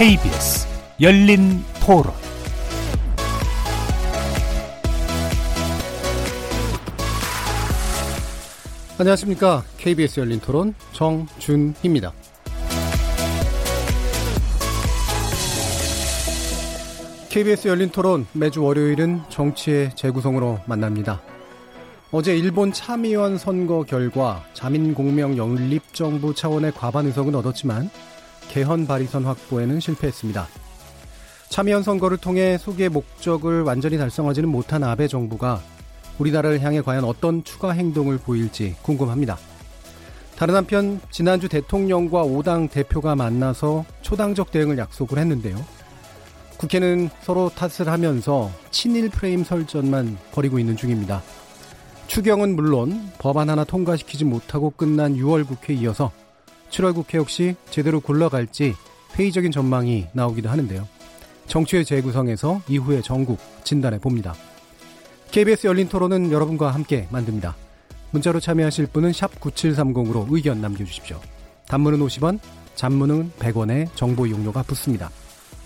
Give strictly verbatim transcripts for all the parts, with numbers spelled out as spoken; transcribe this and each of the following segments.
케이비에스 열린토론 안녕하십니까. 케이비에스 열린토론 정준희입니다. 케이비에스 열린토론 매주 월요일은 정치의 재구성으로 만납니다. 어제 일본 참의원 선거 결과 자민공명 연립정부 차원의 과반 의석은 얻었지만 개헌 발의선 확보에는 실패했습니다. 참의원 선거를 통해 소기의 목적을 완전히 달성하지는 못한 아베 정부가 우리나라를 향해 과연 어떤 추가 행동을 보일지 궁금합니다. 다른 한편 지난주 대통령과 오 당 대표가 만나서 초당적 대응을 약속을 했는데요. 국회는 서로 탓을 하면서 친일 프레임 설전만 벌이고 있는 중입니다. 추경은 물론 법안 하나 통과시키지 못하고 끝난 유월 국회에 이어서 칠월 국회 역시 제대로 굴러갈지 회의적인 전망이 나오기도 하는데요. 정치의 재구성에서 이후의 정국 진단해봅니다. 케이비에스 열린토론은 여러분과 함께 만듭니다. 문자로 참여하실 분은 샵 구칠삼공으로 의견 남겨주십시오. 단문은 오십 원, 장문은 백 원에 정보 이용료가 붙습니다.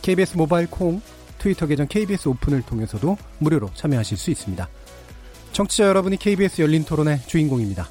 케이비에스 모바일 콩, 트위터 계정 케이비에스 오픈을 통해서도 무료로 참여하실 수 있습니다. 청취자 여러분이 케이비에스 열린토론의 주인공입니다.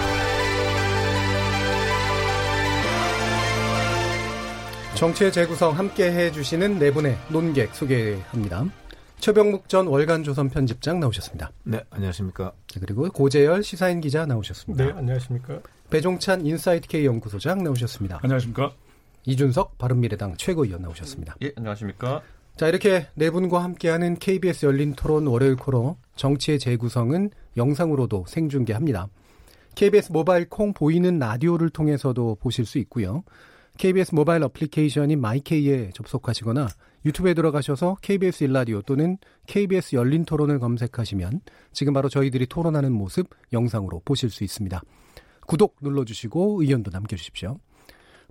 정치의 재구성 함께해 주시는 네 분의 논객 소개합니다. 최병묵 전 월간조선 편집장 나오셨습니다. 네, 안녕하십니까. 그리고 고재열 시사인 기자 나오셨습니다. 네, 안녕하십니까. 배종찬 인사이트K 연구소장 나오셨습니다. 안녕하십니까. 이준석 바른미래당 최고위원 나오셨습니다. 예, 안녕하십니까. 자, 이렇게 네 분과 함께하는 케이비에스 열린토론 월요일 코너 정치의 재구성은 영상으로도 생중계합니다. 케이비에스 모바일 콩 보이는 라디오를 통해서도 보실 수 있고요. 케이비에스 모바일 어플리케이션인 마이케이에 접속하시거나 유튜브에 들어가셔서 케이비에스 일라디오 또는 케이비에스 열린토론을 검색하시면 지금 바로 저희들이 토론하는 모습 영상으로 보실 수 있습니다. 구독 눌러주시고 의견도 남겨주십시오.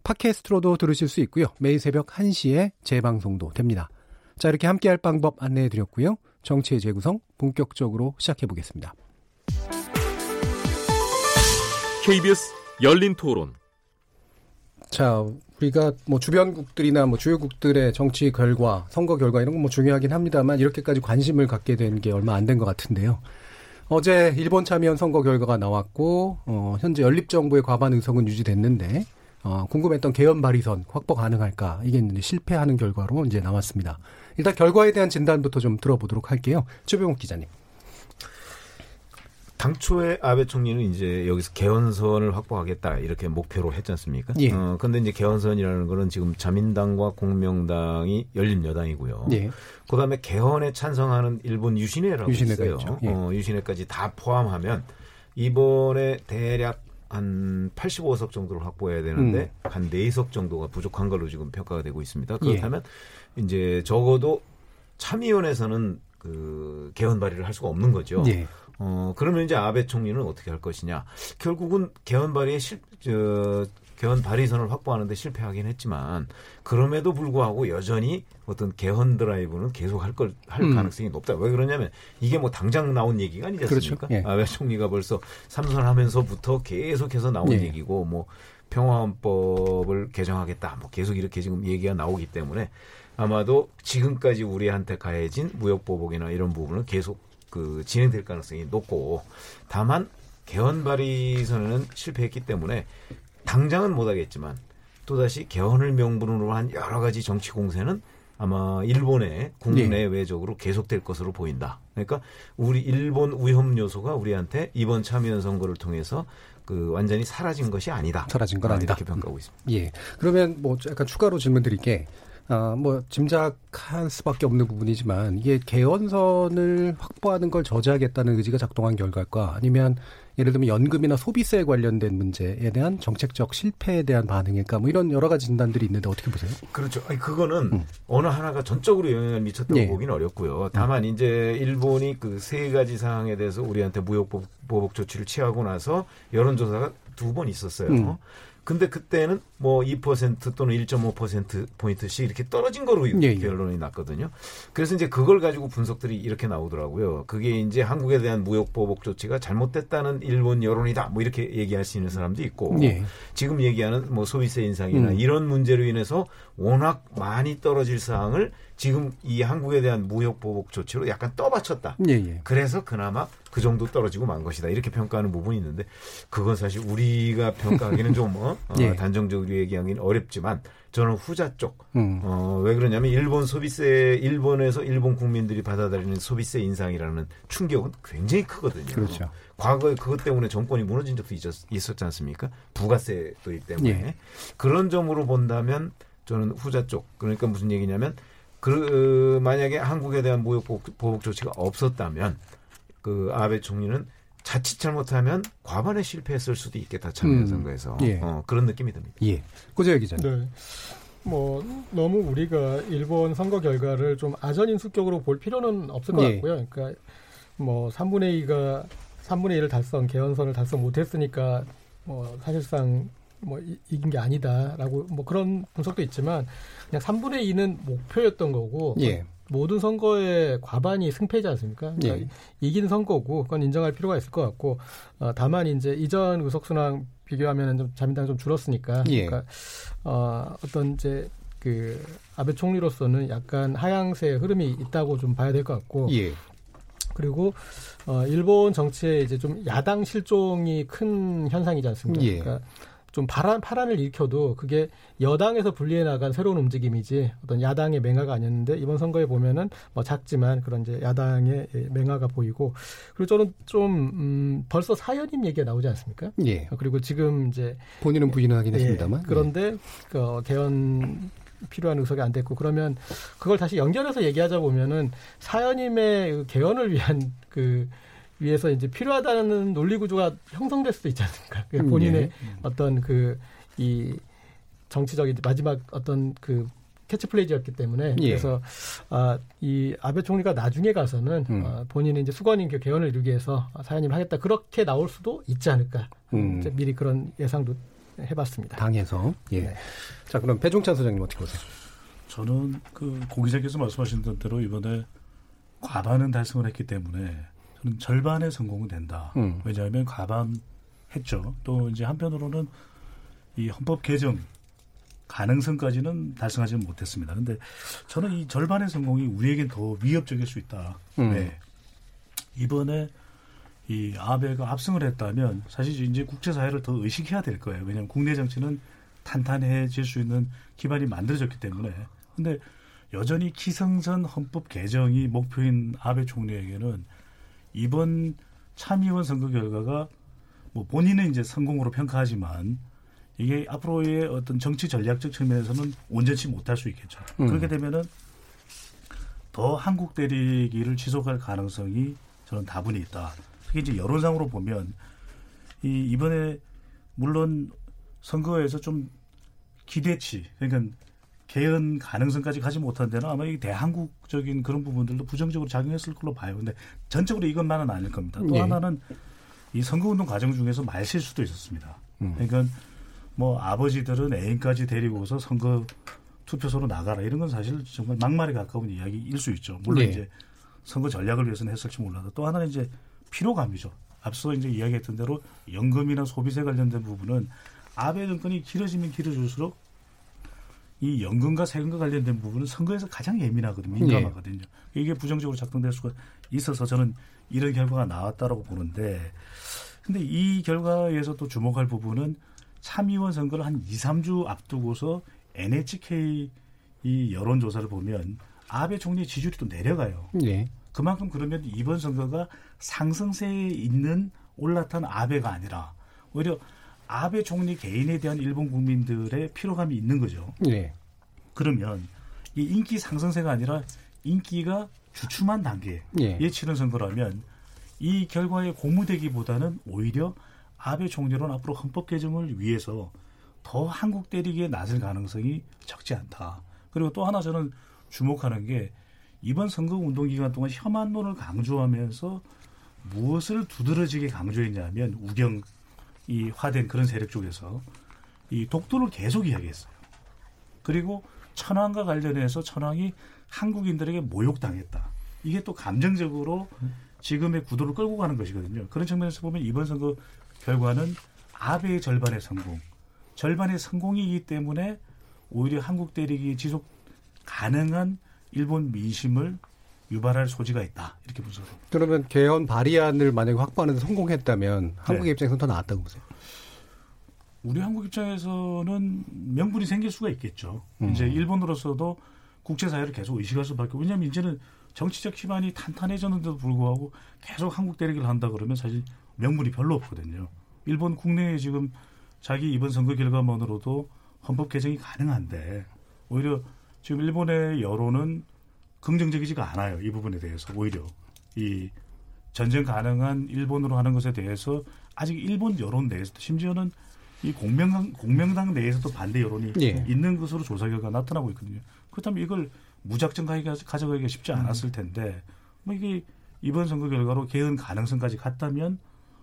팟캐스트로도 들으실 수 있고요. 매일 새벽 한 시에 재방송도 됩니다. 자, 이렇게 함께할 방법 안내해드렸고요. 정치의 재구성 본격적으로 시작해보겠습니다. 케이비에스 열린토론. 자, 우리가 뭐 주변국들이나 뭐 주요국들의 정치 결과, 선거 결과 이런 건 뭐 중요하긴 합니다만 이렇게까지 관심을 갖게 된 게 얼마 안 된 것 같은데요. 어제 일본 참의원 선거 결과가 나왔고 어, 현재 연립정부의 과반 의석은 유지됐는데 어, 궁금했던 개헌 발의선 확보 가능할까 이게 있는데 실패하는 결과로 이제 나왔습니다. 일단 결과에 대한 진단부터 좀 들어보도록 할게요. 최병묵 기자님. 당초에 아베 총리는 이제 여기서 개헌선을 확보하겠다 이렇게 목표로 했지 않습니까? 예. 어, 근데 이제 개헌선이라는 거는 지금 자민당과 공명당이 열린 여당이고요. 예. 그 다음에 개헌에 찬성하는 일본 유신회라고 있어요. 예. 어, 유신회까지 다 포함하면 이번에 대략 한 팔십오 석 정도를 확보해야 되는데 음. 한 네 석 정도가 부족한 걸로 지금 평가가 되고 있습니다. 그렇다면 예. 이제 적어도 참의원에서는 그 개헌 발의를 할 수가 없는 거죠. 예. 어, 그러면 이제 아베 총리는 어떻게 할 것이냐. 결국은 개헌 발의에 실, 저, 개헌 발의선을 확보하는데 실패하긴 했지만 그럼에도 불구하고 여전히 어떤 개헌 드라이브는 계속 할 걸, 할 음. 가능성이 높다. 왜 그러냐면 이게 뭐 당장 나온 얘기가 아니지 않습니까? 그렇죠. 예. 아베 총리가 벌써 삼선하면서부터 계속해서 나온 예. 얘기고 뭐 평화헌법을 개정하겠다. 뭐 계속 이렇게 지금 얘기가 나오기 때문에 아마도 지금까지 우리한테 가해진 무역보복이나 이런 부분은 계속 그 진행될 가능성이 높고 다만 개헌 발의선에는 실패했기 때문에 당장은 못하겠지만 또다시 개헌을 명분으로 한 여러 가지 정치 공세는 아마 일본의 국내외적으로 계속될 것으로 보인다. 그러니까 우리 일본 위험 요소가 우리한테 이번 참의원 선거를 통해서 그 완전히 사라진 것이 아니다. 사라진 건 아니다. 이렇게 평가하고 있습니다. 예. 그러면 뭐 약간 추가로 질문 드릴게. 아, 뭐 짐작할 수밖에 없는 부분이지만 이게 개헌선을 확보하는 걸 저지하겠다는 의지가 작동한 결과일까, 아니면 예를 들면 연금이나 소비세에 관련된 문제에 대한 정책적 실패에 대한 반응일까, 뭐 이런 여러 가지 진단들이 있는데 어떻게 보세요? 그렇죠. 아니, 그거는 음. 어느 하나가 전적으로 영향을 미쳤다고 예. 보기는 어렵고요. 다만 이제 일본이 그 세 가지 사항에 대해서 우리한테 무역보복 조치를 취하고 나서 여론조사가 두 번 있었어요. 음. 근데 그때는 뭐 이 퍼센트 또는 일 점 오 퍼센트 포인트씩 이렇게 떨어진 거로 예, 결론이 예. 났거든요. 그래서 이제 그걸 가지고 분석들이 이렇게 나오더라고요. 그게 이제 한국에 대한 무역보복 조치가 잘못됐다는 일본 여론이다. 뭐 이렇게 얘기할 수 있는 사람도 있고 예. 지금 얘기하는 뭐 소비세 인상이나 음. 이런 문제로 인해서 워낙 많이 떨어질 사항을 지금 이 한국에 대한 무역보복 조치로 약간 떠받쳤다. 예, 예. 그래서 그나마 그 정도 떨어지고 만 것이다. 이렇게 평가하는 부분이 있는데 그건 사실 우리가 평가하기는 좀 어, 예. 단정적으로 얘기하기는 어렵지만 저는 후자 쪽. 음. 어, 왜 그러냐면 일본 소비세, 일본에서 일본 국민들이 받아들이는 소비세 인상이라는 충격은 굉장히 크거든요. 그렇죠. 과거에 그것 때문에 정권이 무너진 적도 있었지 않습니까? 부가세 도입 때문에. 예. 그런 점으로 본다면 저는 후자 쪽. 그러니까 무슨 얘기냐면 그 만약에 한국에 대한 무역 보복 조치가 없었다면 그 아베 총리는 자칫 잘못하면 과반에 실패했을 수도 있겠다, 참여선거에서. 음, 예. 어, 그런 느낌이 듭니다. 예. 고재열 기자님. 네. 뭐 너무 우리가 일본 선거 결과를 좀 아전인수격으로 볼 필요는 없을 것 예. 같고요. 그러니까 뭐 삼분의 이가 삼분의 일을 달성, 개헌선을 달성 못했으니까 뭐 사실상 뭐 이긴 게 아니다라고 뭐 그런 분석도 있지만 그냥 삼분의 이는 목표였던 거고 예. 모든 선거의 과반이 승패지 않습니까? 그러니까 예. 이긴 선거고 그건 인정할 필요가 있을 것 같고 어, 다만 이제 이전 의석수랑 비교하면 좀 자민당 좀 줄었으니까 예. 그러니까 어, 어떤 이제 그 아베 총리로서는 약간 하향세의 흐름이 있다고 좀 봐야 될 것 같고. 예. 그리고 어, 일본 정치에 이제 좀 야당 실종이 큰 현상이지 않습니까? 예. 그러니까 좀 파란, 파란을 일으켜도 그게 여당에서 분리해 나간 새로운 움직임이지 어떤 야당의 맹아가 아니었는데 이번 선거에 보면은 뭐 작지만 그런 이제 야당의 맹아가 보이고 그리고 저는 좀, 음, 벌써 사연임 얘기가 나오지 않습니까? 예. 그리고 지금 이제. 본인은 부인을 하긴 예, 했습니다만. 그런데, 그, 개헌 필요한 의석이 안 됐고 그러면 그걸 다시 연결해서 얘기하자 보면은 사연임의 개헌을 위한 그, 위해서 이제 필요하다는 논리 구조가 형성될 수도 있지 않습니까? 본인의 네. 어떤 그 이 정치적인 마지막 어떤 그 캐치플레이즈였기 때문에 예. 그래서 아, 이 아베 총리가 나중에 가서는 음. 아, 본인이 이제 수건인 개헌을 이루기 위해서 사연임을 하겠다 그렇게 나올 수도 있지 않을까? 음. 미리 그런 예상도 해봤습니다. 당에서 예. 네. 자 그럼 배종찬 소장님 어떻게 보세요? 저는 그 고기자께서 말씀하신 대로 이번에 과반은 달성을 했기 때문에. 절반의 성공은 된다. 음. 왜냐하면 과반했죠. 또 이제 한편으로는 이 헌법 개정 가능성까지는 달성하지 못했습니다. 그런데 저는 이 절반의 성공이 우리에겐 더 위협적일 수 있다. 음. 네. 이번에 이 아베가 압승을 했다면 사실 이제 국제사회를 더 의식해야 될 거예요. 왜냐하면 국내 정치는 탄탄해질 수 있는 기반이 만들어졌기 때문에. 그런데 여전히 기성전 헌법 개정이 목표인 아베 총리에게는 이번 참의원 선거 결과가 뭐 본인은 이제 성공으로 평가하지만 이게 앞으로의 어떤 정치 전략적 측면에서는 온전치 못할 수 있겠죠. 음. 그렇게 되면은 더 한국 대리기를 지속할 가능성이 저는 다분히 있다. 특히 이제 여론상으로 보면 이 이번에 물론 선거에서 좀 기대치 그러니까 개헌 가능성까지 가지 못한 데는 아마 이 대한국적인 그런 부분들도 부정적으로 작용했을 걸로 봐요. 근데 전적으로 이것만은 아닐 겁니다. 또 예. 하나는 이 선거운동 과정 중에서 말실수도 있었습니다. 음. 그러니까 뭐 아버지들은 애인까지 데리고서 선거 투표소로 나가라 이런 건 사실 정말 막말에 가까운 이야기일 수 있죠. 물론 예. 이제 선거 전략을 위해서는 했을지 몰라도 또 하나는 이제 피로감이죠. 앞서 이제 이야기했던 대로 연금이나 소비세 관련된 부분은 아베 정권이 길어지면 길어질수록 이 연금과 세금과 관련된 부분은 선거에서 가장 예민하거든요. 민감하거든요. 예. 이게 부정적으로 작동될 수가 있어서 저는 이런 결과가 나왔다라고 보는데 근데 이 결과에서 또 주목할 부분은 참의원 선거를 한 이, 삼 주 앞두고서 엔에이치케이 이 여론조사를 보면 아베 총리의 지지율이 또 내려가요. 예. 그만큼 그러면 이번 선거가 상승세에 있는 올라탄 아베가 아니라 오히려 아베 총리 개인에 대한 일본 국민들의 피로감이 있는 거죠. 네. 그러면 이 인기 상승세가 아니라 인기가 주춤한 단계에 예. 치른 선거라면 이 결과에 고무되기보다는 오히려 아베 총리로는 앞으로 헌법 개정을 위해서 더 한국 때리기에 나설 가능성이 적지 않다. 그리고 또 하나 저는 주목하는 게 이번 선거 운동 기간 동안 혐한론을 강조하면서 무엇을 두드러지게 강조했냐면 우경이 화된 그런 세력 쪽에서 이 독도를 계속 이야기했어요. 그리고 천황과 관련해서 천황이 한국인들에게 모욕당했다. 이게 또 감정적으로 지금의 구도를 끌고 가는 것이거든요. 그런 측면에서 보면 이번 선거 결과는 아베의 절반의 성공, 절반의 성공이기 때문에 오히려 한국 대립이 지속 가능한 일본 민심을 유발할 소지가 있다. 이렇게 분석합니다. 그러면 개헌 발의안을 만약에 확보하는 데 성공했다면 네. 한국 입장에서는 더 나았다고 보세요? 우리 한국 입장에서는 명분이 생길 수가 있겠죠. 음. 이제 일본으로서도 국제사회를 계속 의식할 수밖에. 왜냐하면 이제는 정치적 기반이 탄탄해졌는데도 불구하고 계속 한국 대립을 한다 그러면 사실 명분이 별로 없거든요. 일본 국내에 지금 자기 이번 선거 결과만으로도 헌법 개정이 가능한데 오히려 지금 일본의 여론은 긍정적이지가 않아요. 이 부분에 대해서 오히려 이 전쟁 가능한 일본으로 하는 것에 대해서 아직 일본 여론 내에서도 심지어는 이 공명당, 공명당 내에서도 반대 여론이 예. 있는 것으로 조사 결과가 나타나고 있거든요. 그렇다면 이걸 무작정 가져가기가 쉽지 않았을 텐데 뭐 이게 이번 선거 결과로 개헌 가능성까지 갔다면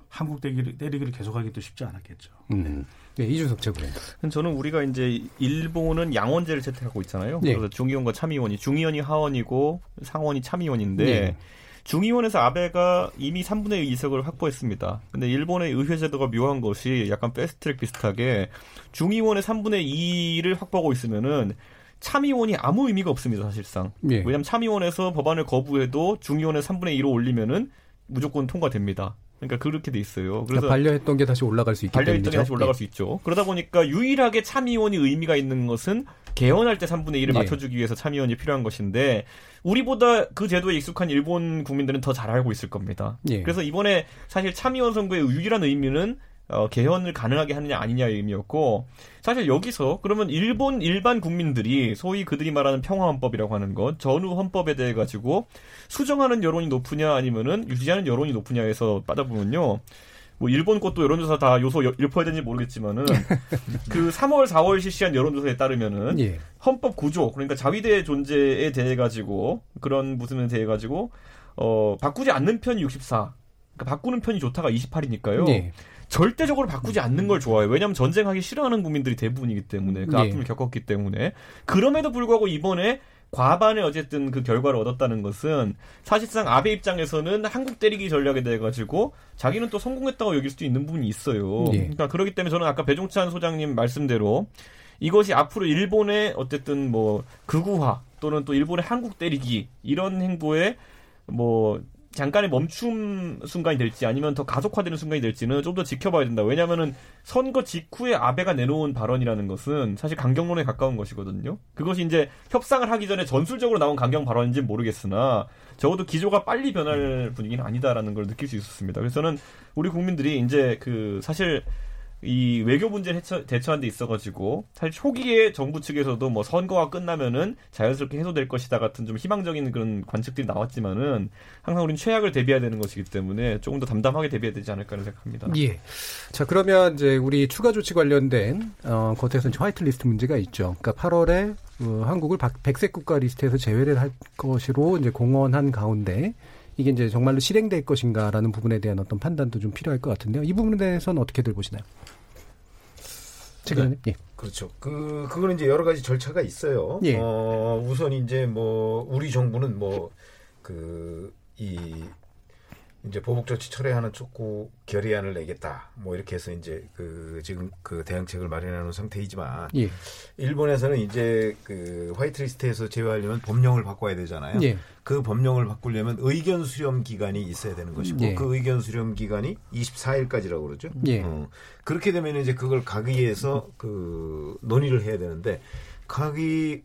한국 때리기를 계속하기도 쉽지 않았겠죠. 음. 네, 이준석 최고예요. 저는 우리가 이제 일본은 양원제를 채택하고 있잖아요. 네. 그래서 중의원과 참의원이 중의원이 하원이고 상원이 참의원인데 네. 중의원에서 아베가 이미 삼분의 이 이석을 확보했습니다. 근데 일본의 의회제도가 묘한 것이 약간 패스트트랙 비슷하게 중의원의 삼분의 이를 확보하고 있으면은 참의원이 아무 의미가 없습니다, 사실상. 네. 왜냐하면 참의원에서 법안을 거부해도 중의원의 삼분의 이로 올리면은 무조건 통과됩니다. 그러니까 그렇게 돼 있어요. 그래서 그러니까 반려했던 게 다시 올라갈 수 있기 때문에 반려했던 게 다시 올라갈 네. 수 있죠. 그러다 보니까 유일하게 참의원이 의미가 있는 것은 개헌할 때 삼분의 이를 네. 맞춰주기 위해서 참의원이 필요한 것인데 우리보다 그 제도에 익숙한 일본 국민들은 더 잘 알고 있을 겁니다. 네. 그래서 이번에 사실 참의원 선거의 유일한 의미는 어, 개헌을 가능하게 하느냐 아니냐의 의미였고 사실 여기서 그러면 일본 일반 국민들이 소위 그들이 말하는 평화헌법이라고 하는 것 전후 헌법에 대해 가지고 수정하는 여론이 높으냐 아니면은 유지하는 여론이 높으냐에서 따져보면요 뭐 일본 것도 여론조사 다 요소 읊어야 되는지 모르겠지만은 그 삼월 사월 실시한 여론조사에 따르면은 예. 헌법 구조 그러니까 자위대의 존재에 대해 가지고 그런 부분에 대해 가지고 어, 바꾸지 않는 편이 육십사 그러니까 바꾸는 편이 좋다가 이십팔이니까요. 예. 절대적으로 바꾸지 않는 걸 좋아해요. 왜냐하면 전쟁하기 싫어하는 국민들이 대부분이기 때문에 그 아픔을 네. 겪었기 때문에 그럼에도 불구하고 이번에 과반의 어쨌든 그 결과를 얻었다는 것은 사실상 아베 입장에서는 한국 때리기 전략에 대해 가지고 자기는 또 성공했다고 여길 수도 있는 부분이 있어요. 네. 그러니까 그렇기 때문에 저는 아까 배종찬 소장님 말씀대로 이것이 앞으로 일본의 어쨌든 뭐 극우화 또는 또 일본의 한국 때리기 이런 행보에 뭐 잠깐의 멈춤 순간이 될지 아니면 더 가속화되는 순간이 될지는 좀 더 지켜봐야 된다. 왜냐하면은 선거 직후에 아베가 내놓은 발언이라는 것은 사실 강경론에 가까운 것이거든요. 그것이 이제 협상을 하기 전에 전술적으로 나온 강경 발언인지는 모르겠으나 적어도 기조가 빨리 변할 분위기는 아니다라는 걸 느낄 수 있었습니다. 그래서는 우리 국민들이 이제 그 사실 이 외교 문제를 대처하는 데 있어가지고 사실 초기에 정부 측에서도 뭐 선거가 끝나면은 자연스럽게 해소될 것이다 같은 좀 희망적인 그런 관측들이 나왔지만은 항상 우리는 최악을 대비해야 되는 것이기 때문에 조금 더 담담하게 대비해야 되지 않을까 생각합니다. 예. 자 그러면 이제 우리 추가 조치 관련된 어, 것에서는 화이트리스트 문제가 있죠. 그러니까 팔월에 어, 한국을 백색 국가 리스트에서 제외를 할 것으로 이제 공언한 가운데. 이게 이제 정말로 실행될 것인가라는 부분에 대한 어떤 판단도 좀 필요할 것 같은데요. 이 부분에 대해서는 어떻게들 보시나요? 최근에 예. 그렇죠. 그 그거는 이제 여러 가지 절차가 있어요. 예. 어, 우선 이제 뭐 우리 정부는 뭐 그 이 이제 보복조치 철회하는 촉구 결의안을 내겠다. 뭐 이렇게 해서 이제 그 지금 그 대응책을 마련하는 상태이지만 예. 일본에서는 이제 그 화이트리스트에서 제외하려면 법령을 바꿔야 되잖아요. 예. 그 법령을 바꾸려면 의견 수렴 기간이 있어야 되는 것이고 예. 그 의견 수렴 기간이 이십사일까지라고 그러죠. 예. 어, 그렇게 되면 이제 그걸 가기에서 그 논의를 해야 되는데 가기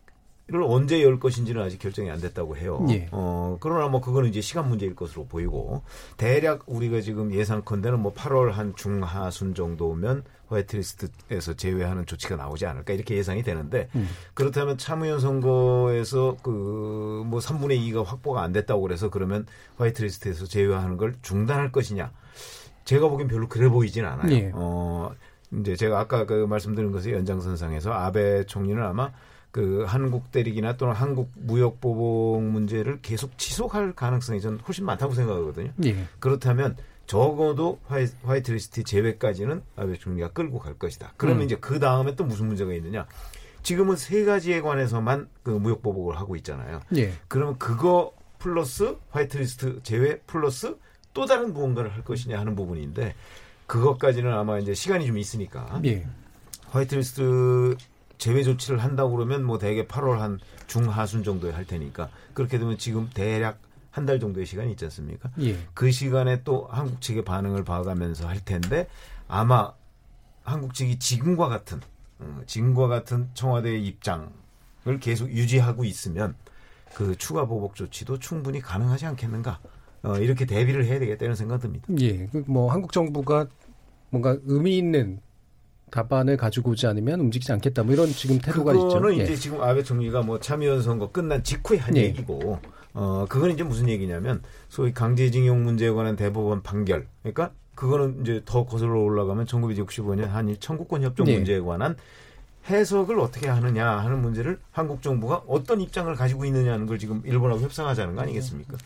를 언제 열 것인지는 아직 결정이 안 됐다고 해요. 예. 어, 그러나 뭐 그거는 이제 시간 문제일 것으로 보이고, 대략 우리가 지금 예상컨대는 뭐 팔월 한 중하순 정도면 화이트리스트에서 제외하는 조치가 나오지 않을까 이렇게 예상이 되는데, 음. 그렇다면 참의원 선거에서 그 뭐 삼분의 이가 확보가 안 됐다고 그래서 그러면 화이트리스트에서 제외하는 걸 중단할 것이냐? 제가 보기엔 별로 그래 보이진 않아요. 예. 어, 이제 제가 아까 그 말씀드린 것의 연장선상에서 아베 총리는 아마 그 한국 때리기나 또는 한국 무역 보복 문제를 계속 지속할 가능성이 저는 훨씬 많다고 생각하거든요. 예. 그렇다면 적어도 화이, 화이트리스트 제외까지는 아베 총리가 끌고 갈 것이다. 그러면 음. 이제 그 다음에 또 무슨 문제가 있느냐? 지금은 세 가지에 관해서만 그 무역 보복을 하고 있잖아요. 예. 그러면 그거 플러스 화이트리스트 제외 플러스 또 다른 무언가를 할 것이냐 하는 부분인데, 그것까지는 아마 이제 시간이 좀 있으니까 예. 화이트리스트 제외 조치를 한다고 그러면 뭐 대개 팔월 한 중하순 정도에 할 테니까, 그렇게 되면 지금 대략 한 달 정도의 시간이 있지 않습니까? 예. 그 시간에 또 한국 측의 반응을 봐가면서 할 텐데, 아마 한국 측이 지금과 같은 지금과 같은 청와대의 입장을 계속 유지하고 있으면 그 추가 보복 조치도 충분히 가능하지 않겠는가, 어, 이렇게 대비를 해야 되겠다는 생각 듭니다. 예, 뭐 한국 정부가 뭔가 의미 있는 답안을 가지고 오지 않으면 움직이지 않겠다, 뭐 이런 지금 태도가 그거는 있죠. 그거는 이제 예. 지금 아베 총리가 뭐 참의원 선거 끝난 직후에 한 예. 얘기고, 어 그건 이제 무슨 얘기냐면 소위 강제징용 문제에 관한 대법원 판결, 그러니까 그거는 이제 더 거슬러 올라가면 천구백육십오년 한일 청구권 협정 예. 문제에 관한 해석을 어떻게 하느냐 하는 문제를 한국 정부가 어떤 입장을 가지고 있느냐는 걸 지금 일본하고 협상하자는 거 아니겠습니까?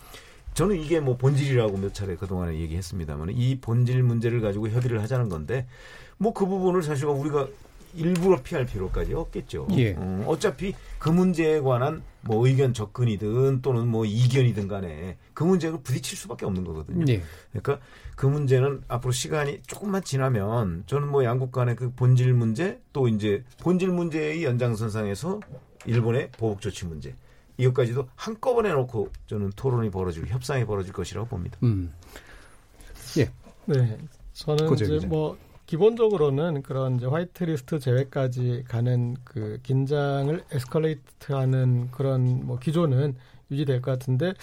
저는 이게 뭐 본질이라고 몇 차례 그동안에 얘기했습니다만, 이 본질 문제를 가지고 협의를 하자는 건데, 뭐 그 부분을 사실 우리가 일부러 피할 필요까지 없겠죠. 예. 음, 어차피 그 문제에 관한 뭐 의견 접근이든 또는 뭐 이견이든 간에 그 문제를 부딪힐 수밖에 없는 거거든요. 예. 그러니까 그 문제는 앞으로 시간이 조금만 지나면 저는 뭐 양국 간의 그 본질 문제, 또 이제 본질 문제의 연장선상에서 일본의 보복 조치 문제, 이것까지도 한꺼번에 놓고 저는 토론이 벌어질, 협상이 벌어질 것이라고 봅니다. 음. 예. 네. 저는 고재열. 이제 뭐 기본적으로는 그런 이제 화이트리스트 제외까지 가는 그 긴장을 에스컬레이트하는 그런 뭐 기조는 유지될 것 같은데,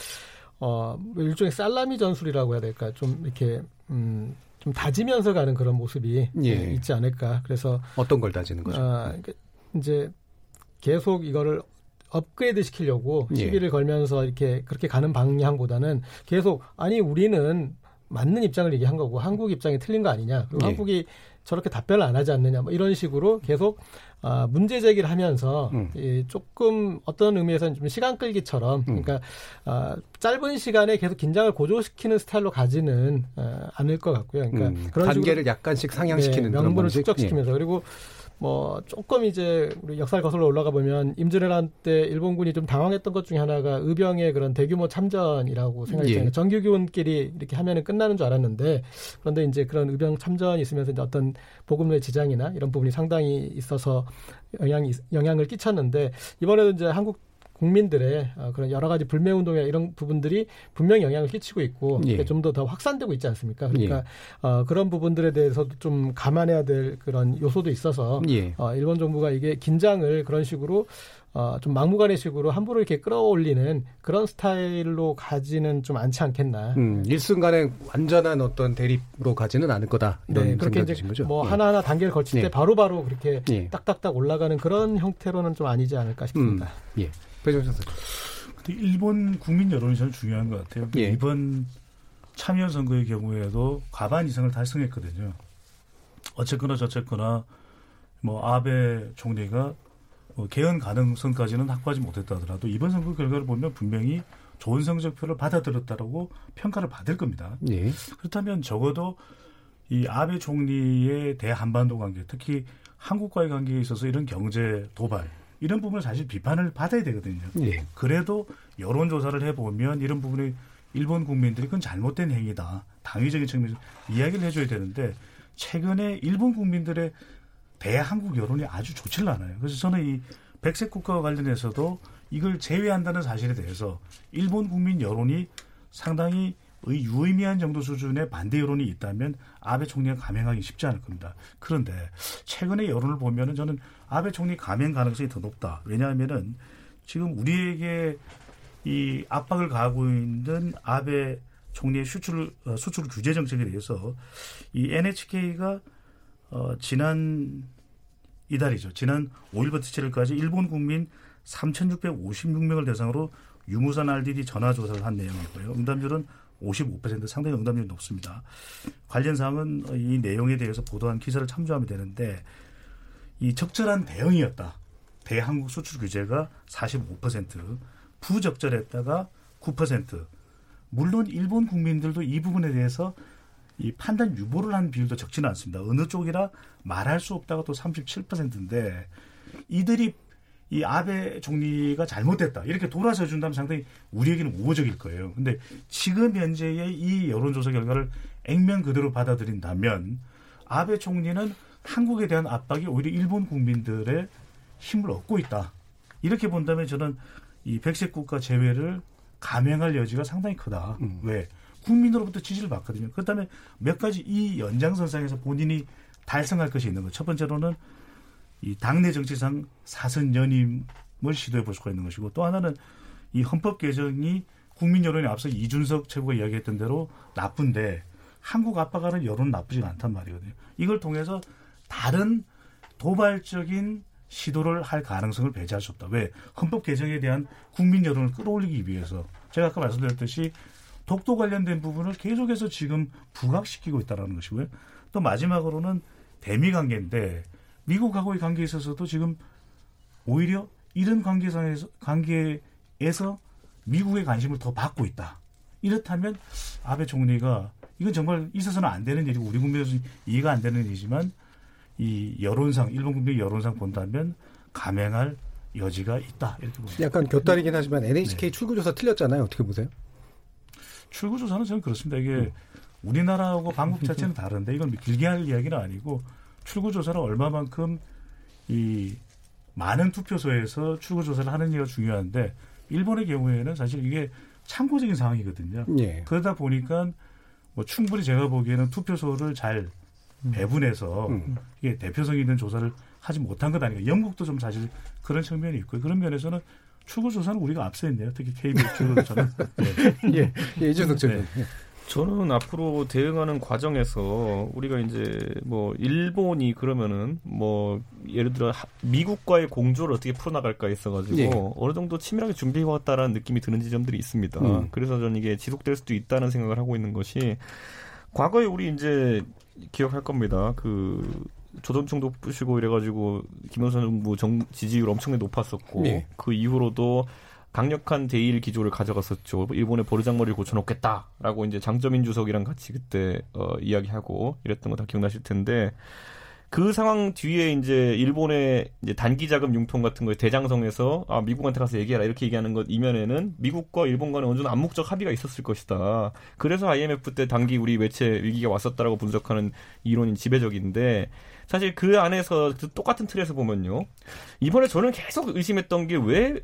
어 일종의 살라미 전술이라고 해야 될까, 좀 이렇게 음, 좀 다지면서 가는 그런 모습이 예. 있지 않을까. 그래서 어떤 걸 다지는 거죠? 아, 이제 계속 이거를 업그레이드 시키려고 예. 시비를 걸면서 이렇게 그렇게 가는 방향보다는 계속, 아니 우리는 맞는 입장을 얘기한 거고 한국 입장이 틀린 거 아니냐, 그리고 예. 한국이 저렇게 답변을 안 하지 않느냐, 뭐 이런 식으로 계속 아, 문제 제기를 하면서 음. 예, 조금 어떤 의미에서는 좀 시간 끌기처럼 음. 그러니까 아, 짧은 시간에 계속 긴장을 고조시키는 스타일로 가지는 아, 않을 것 같고요. 그러니까 음. 그런 단계를 식으로, 약간씩 상향시키는 네, 명분을 축적시키면서 예. 그리고 뭐 조금 이제 우리 역사를 거슬러 올라가 보면 임진왜란 때 일본군이 좀 당황했던 것 중에 하나가 의병의 그런 대규모 참전이라고 생각했잖아요. 예. 정규군끼리 이렇게 하면은 끝나는 줄 알았는데, 그런데 이제 그런 의병 참전이 있으면서 이제 어떤 보급로의 지장이나 이런 부분이 상당히 있어서 영향이 영향을 끼쳤는데, 이번에도 이제 한국 국민들의 그런 여러 가지 불매 운동이나 이런 부분들이 분명히 영향을 끼치고 있고 예. 좀 더 더 확산되고 있지 않습니까? 그러니까 예. 어, 그런 부분들에 대해서도 좀 감안해야 될 그런 요소도 있어서 예. 어, 일본 정부가 이게 긴장을 그런 식으로 어, 좀 막무가내 식으로 함부로 이렇게 끌어올리는 그런 스타일로 가지는 좀 않지 않겠나. 음, 일순간에 완전한 어떤 대립으로 가지는 않을 거다. 이런 네, 그렇게 이제 거죠? 뭐 예. 하나하나 단계를 거칠 때 바로바로 예. 바로 그렇게 예. 딱딱딱 올라가는 그런 형태로는 좀 아니지 않을까 싶습니다. 음, 예. 배종찬 선생님. 근데 일본 국민 여론이 참 중요한 것 같아요. 예. 이번 참의원 선거의 경우에도 과반 이상을 달성했거든요. 어쨌거나 저쨌거나 뭐 아베 총리가 뭐 개헌 가능성까지는 확보하지 못했다더라도 이번 선거 결과를 보면 분명히 좋은 성적표를 받아들였다라고 평가를 받을 겁니다. 예. 그렇다면 적어도 이 아베 총리의 대한반도 관계, 특히 한국과의 관계에 있어서 이런 경제 도발, 이런 부분을 사실 비판을 받아야 되거든요. 예. 그래도 여론조사를 해보면 이런 부분이 일본 국민들이 그건 잘못된 행위다, 당위적인 측면에서 이야기를 해줘야 되는데, 최근에 일본 국민들의 대한국 여론이 아주 좋질 않아요. 그래서 저는 이 백색 국가와 관련해서도 이걸 제외한다는 사실에 대해서 일본 국민 여론이 상당히 유의미한 정도 수준의 반대 여론이 있다면 아베 총리가 감행하기 쉽지 않을 겁니다. 그런데 최근의 여론을 보면은 저는 아베 총리 감행 가능성이 더 높다. 왜냐하면은 지금 우리에게 이 압박을 가하고 있는 아베 총리의 수출, 수출 규제 정책에 대해서 이 엔에이치케이가 어, 지난 이달이죠. 지난 오일부터 칠일까지 일본 국민 삼천육백오십육 명을 대상으로 유무산 알디디 전화조사를 한 내용이고요. 응답률은 오십오 퍼센트, 상당히 응답률이 높습니다. 관련 사항은 이 내용에 대해서 보도한 기사를 참조하면 되는데 이 적절한 대응이었다. 대한국 수출 규제가 사십오 퍼센트, 부적절했다가 구 퍼센트. 물론 일본 국민들도 이 부분에 대해서 이 판단 유보를 한 비율도 적지는 않습니다. 어느 쪽이라 말할 수 없다가 또 삼십칠 퍼센트인데 이들이 이 아베 총리가 잘못됐다 이렇게 돌아서 준다면 상당히 우리에게는 우호적일 거예요. 그런데 지금 현재의 이 여론조사 결과를 액면 그대로 받아들인다면 아베 총리는 한국에 대한 압박이 오히려 일본 국민들의 힘을 얻고 있다. 이렇게 본다면 저는 이 백색 국가 제외를 감행할 여지가 상당히 크다. 음. 왜? 국민으로부터 지지를 받거든요. 그렇다면 몇 가지 이 연장선상에서 본인이 달성할 것이 있는 거예요. 첫 번째로는 이 당내 정치상 사선 연임을 시도해 볼 수가 있는 것이고 또 하나는 이 헌법 개정이 국민 여론이 앞서 이준석 최고가 이야기했던 대로 나쁜데 한국 압박하는 여론은 나쁘지가 않단 말이거든요. 이걸 통해서 다른 도발적인 시도를 할 가능성을 배제할 수 없다. 왜? 헌법 개정에 대한 국민 여론을 끌어올리기 위해서 제가 아까 말씀드렸듯이 독도 관련된 부분을 계속해서 지금 부각시키고 있다는 것이고요. 또 마지막으로는 대미 관계인데 미국하고의 관계에 있어서도 지금 오히려 이런 관계상에서, 관계에서 미국의 관심을 더 받고 있다. 이렇다면 아베 총리가 이건 정말 있어서는 안 되는 일이고 우리 국민으로서 이해가 안 되는 일이지만 이 여론상, 일본 국민의 여론상 본다면 감행할 여지가 있다. 이렇게 봅니다. 약간 곁다리긴 하지만 엔에이치케이 네. 출구조사 틀렸잖아요. 어떻게 보세요? 출구조사는 저는 그렇습니다. 이게 음. 우리나라하고 방법 자체는 다른데 이건 길게 할 이야기는 아니고 출구조사를 얼마만큼 이 많은 투표소에서 출구조사를 하느냐가 중요한데 일본의 경우에는 사실 이게 참고적인 상황이거든요. 예. 그러다 보니까 뭐 충분히 제가 보기에는 투표소를 잘 배분해서 음. 이게 대표성이 있는 조사를 하지 못한 것 아닌가. 영국도 좀 사실 그런 측면이 있고 그런 면에서는 출구조사는 우리가 앞서 있네요. 특히 케이비에스 출구조사는. 저는. 네. 예, 이준석 측면. 네. 저는 앞으로 대응하는 과정에서 우리가 이제 뭐 일본이 그러면은 뭐 예를 들어 미국과의 공조를 어떻게 풀어나갈까 있어가지고 네. 어느 정도 치밀하게 준비해왔다라는 느낌이 드는 지점들이 있습니다. 음. 그래서 저는 이게 지속될 수도 있다는 생각을 하고 있는 것이 과거에 우리 이제 기억할 겁니다. 그 조선총도 부시고 이래가지고 김영삼 정부 정 지지율 엄청나게 높았었고 네. 그 이후로도 강력한 대일 기조를 가져갔었죠. 일본의 버르장머리를 고쳐놓겠다라고 이제 장쩌민 주석이랑 같이 그때 어, 이야기하고 이랬던 거 다 기억나실 텐데 그 상황 뒤에 이제 일본의 이제 단기 자금 융통 같은 거에 대장성에서 아 미국한테 가서 얘기해라 이렇게 얘기하는 것 이면에는 미국과 일본 간에 어느 정도 암묵적 합의가 있었을 것이다. 그래서 아이엠에프 때 단기 우리 외채 위기가 왔었다라고 분석하는 이론이 지배적인데 사실 그 안에서 그 똑같은 틀에서 보면요. 이번에 저는 계속 의심했던 게 왜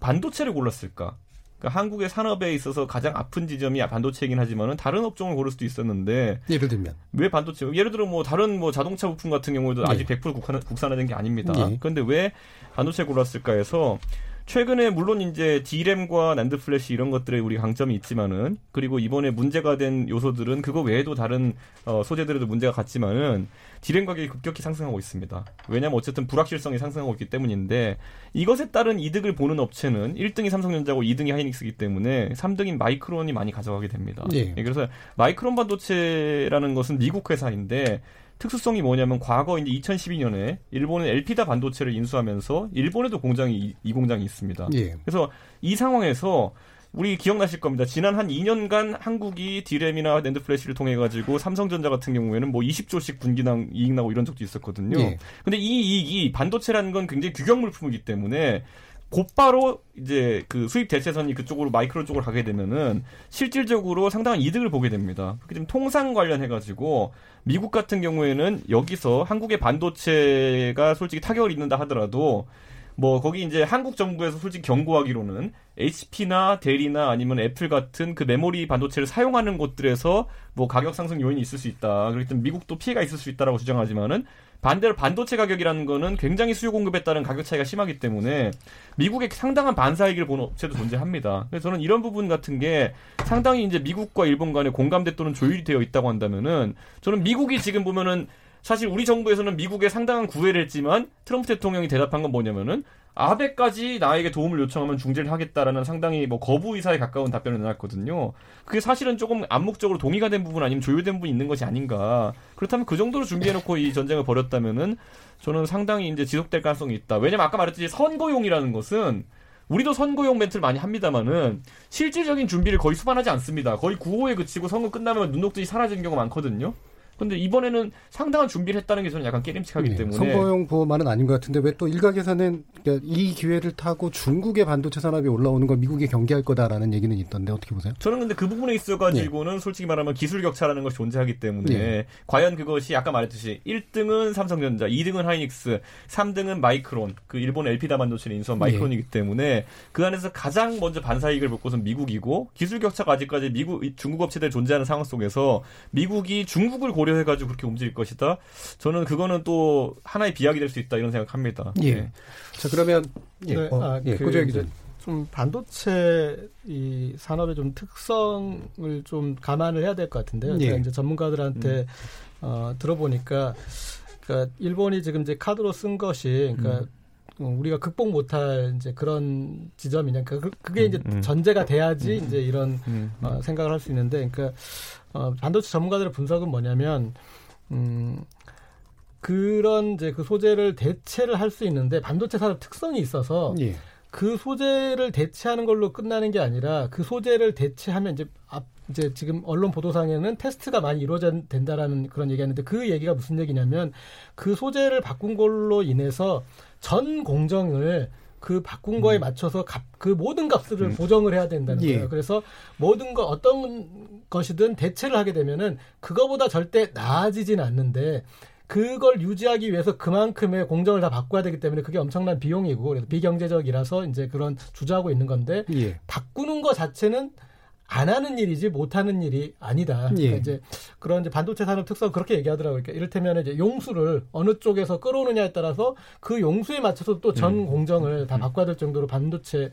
반도체를 골랐을까? 그러니까 한국의 산업에 있어서 가장 아픈 지점이 반도체이긴 하지만은 다른 업종을 고를 수도 있었는데 예를 들면 왜 반도체? 예를 들어 뭐 다른 뭐 자동차 부품 같은 경우에도 네. 아직 백 퍼센트 국산, 국산화된 게 아닙니다. 네. 그런데 왜 반도체를 골랐을까 해서 최근에 물론 이제 디램과 난드 플래시 이런 것들에 우리 강점이 있지만은 그리고 이번에 문제가 된 요소들은 그거 외에도 다른 어, 소재들에도 문제가 갔지만은 디램 가격이 급격히 상승하고 있습니다. 왜냐면 어쨌든 불확실성이 상승하고 있기 때문인데 이것에 따른 이득을 보는 업체는 일 등이 삼성전자고 이 등이 하이닉스이기 때문에 삼 등인 마이크론이 많이 가져가게 됩니다. 예. 그래서 마이크론 반도체라는 것은 미국 회사인데 특수성이 뭐냐면 과거 이제 이천십이 년에 일본은 엘피다 반도체를 인수하면서 일본에도 공장이 이 공장이 있습니다. 예. 그래서 이 상황에서 우리 기억나실 겁니다. 지난 한 이 년간 한국이 디램이나 낸드 플래시를 통해 가지고 삼성전자 같은 경우에는 뭐 이십 조씩 분기당 이익 나고 이런 적도 있었거든요. 그런데 예. 이 이익이 반도체라는 건 굉장히 규격 물품이기 때문에 곧바로 이제 그 수입 대체선이 그쪽으로 마이크론 쪽으로 가게 되면은 실질적으로 상당한 이득을 보게 됩니다. 그렇게 좀 통상 관련해가지고 미국 같은 경우에는 여기서 한국의 반도체가 솔직히 타격을 입는다 하더라도 뭐 거기 이제 한국 정부에서 솔직히 경고하기로는 에이치피나 델이나 아니면 애플 같은 그 메모리 반도체를 사용하는 곳들에서 뭐 가격 상승 요인이 있을 수 있다. 그렇기 때문에 미국도 피해가 있을 수 있다라고 주장하지만은 반대로 반도체 가격이라는 거는 굉장히 수요 공급에 따른 가격 차이가 심하기 때문에 미국의 상당한 반사이익을 본 업체도 존재합니다. 그래서 저는 이런 부분 같은 게 상당히 이제 미국과 일본 간의 공감대 또는 조율이 되어 있다고 한다면은 저는 미국이 지금 보면은 사실 우리 정부에서는 미국에 상당한 구애를 했지만 트럼프 대통령이 대답한 건 뭐냐면은 아베까지 나에게 도움을 요청하면 중재를 하겠다라는 상당히 뭐 거부 의사에 가까운 답변을 내놨거든요. 그게 사실은 조금 암묵적으로 동의가 된 부분 아니면 조율된 부분이 있는 것이 아닌가. 그렇다면 그 정도로 준비해놓고 이 전쟁을 벌였다면은 저는 상당히 이제 지속될 가능성이 있다. 왜냐면 아까 말했듯이 선거용이라는 것은 우리도 선거용 멘트를 많이 합니다만은 실질적인 준비를 거의 수반하지 않습니다. 거의 구호에 그치고 선거 끝나면 눈녹듯이 사라지는 경우가 많거든요. 근데 이번에는 상당한 준비를 했다는 게 저는 약간 깨림칙하기 네, 때문에. 선거용 보호만은 아닌 것 같은데 왜 또 일각에서는 이 기회를 타고 중국의 반도체 산업이 올라오는 걸 미국이 경계할 거다라는 얘기는 있던데 어떻게 보세요? 저는 근데 그 부분에 있어가지고는 네. 솔직히 말하면 기술 격차라는 것이 존재하기 때문에 네. 과연 그것이 아까 말했듯이 일 등은 삼성전자, 이 등은 하이닉스, 삼 등은 마이크론, 그 일본 엘피다 반도체를 인수한 마이크론이기 네. 때문에 그 안에서 가장 먼저 반사이익을 볼 곳은 미국이고 기술 격차가 아직까지 미국, 중국 업체들 존재하는 상황 속에서 미국이 중국을 고려 해가지고 그렇게 움직일 것이다. 저는 그거는 또 하나의 비약이 될 수 있다 이런 생각합니다. 예. 네. 자 그러면 예. 네, 어, 아, 예. 그 고재열 기자 좀 반도체 이 산업의 좀 특성을 좀 감안을 해야 될 것 같은데요. 예. 제가 이제 전문가들한테 음. 어, 들어보니까 그러니까 일본이 지금 이제 카드로 쓴 것이 그러니까 음. 우리가 극복 못할 이제 그런 지점이냐. 그러니까 그게 이제 음, 음. 전제가 돼야지 음, 이제 이런 음, 음. 어, 생각을 할 수 있는데, 그러니까 어, 반도체 전문가들의 분석은 뭐냐면 음, 그런 이제 그 소재를 대체를 할 수 있는데 반도체 산업 특성이 있어서 예. 그 소재를 대체하는 걸로 끝나는 게 아니라 그 소재를 대체하면 이제 앞 이제 지금 언론 보도상에는 테스트가 많이 이루어진다라는 그런 얘기하는데 그 얘기가 무슨 얘기냐면 그 소재를 바꾼 걸로 인해서 전 공정을 그 바꾼 음. 거에 맞춰서 값, 그 모든 값을 음. 보정을 해야 된다는 예. 거예요. 그래서 모든 거 어떤 것이든 대체를 하게 되면은 그거보다 절대 나아지진 않는데 그걸 유지하기 위해서 그만큼의 공정을 다 바꿔야 되기 때문에 그게 엄청난 비용이고 그래서 비경제적이라서 이제 그런 주저하고 있는 건데 예. 바꾸는 거 자체는 안 하는 일이지 못하는 일이 아니다. 그러니까 예. 이제 그런 이제 반도체 산업 특성 그렇게 얘기하더라고요. 그러니까 이를테면 이제 용수를 어느 쪽에서 끌어오느냐에 따라서 그 용수에 맞춰서 또 전 음. 공정을 다 바꿔야 될 정도로 반도체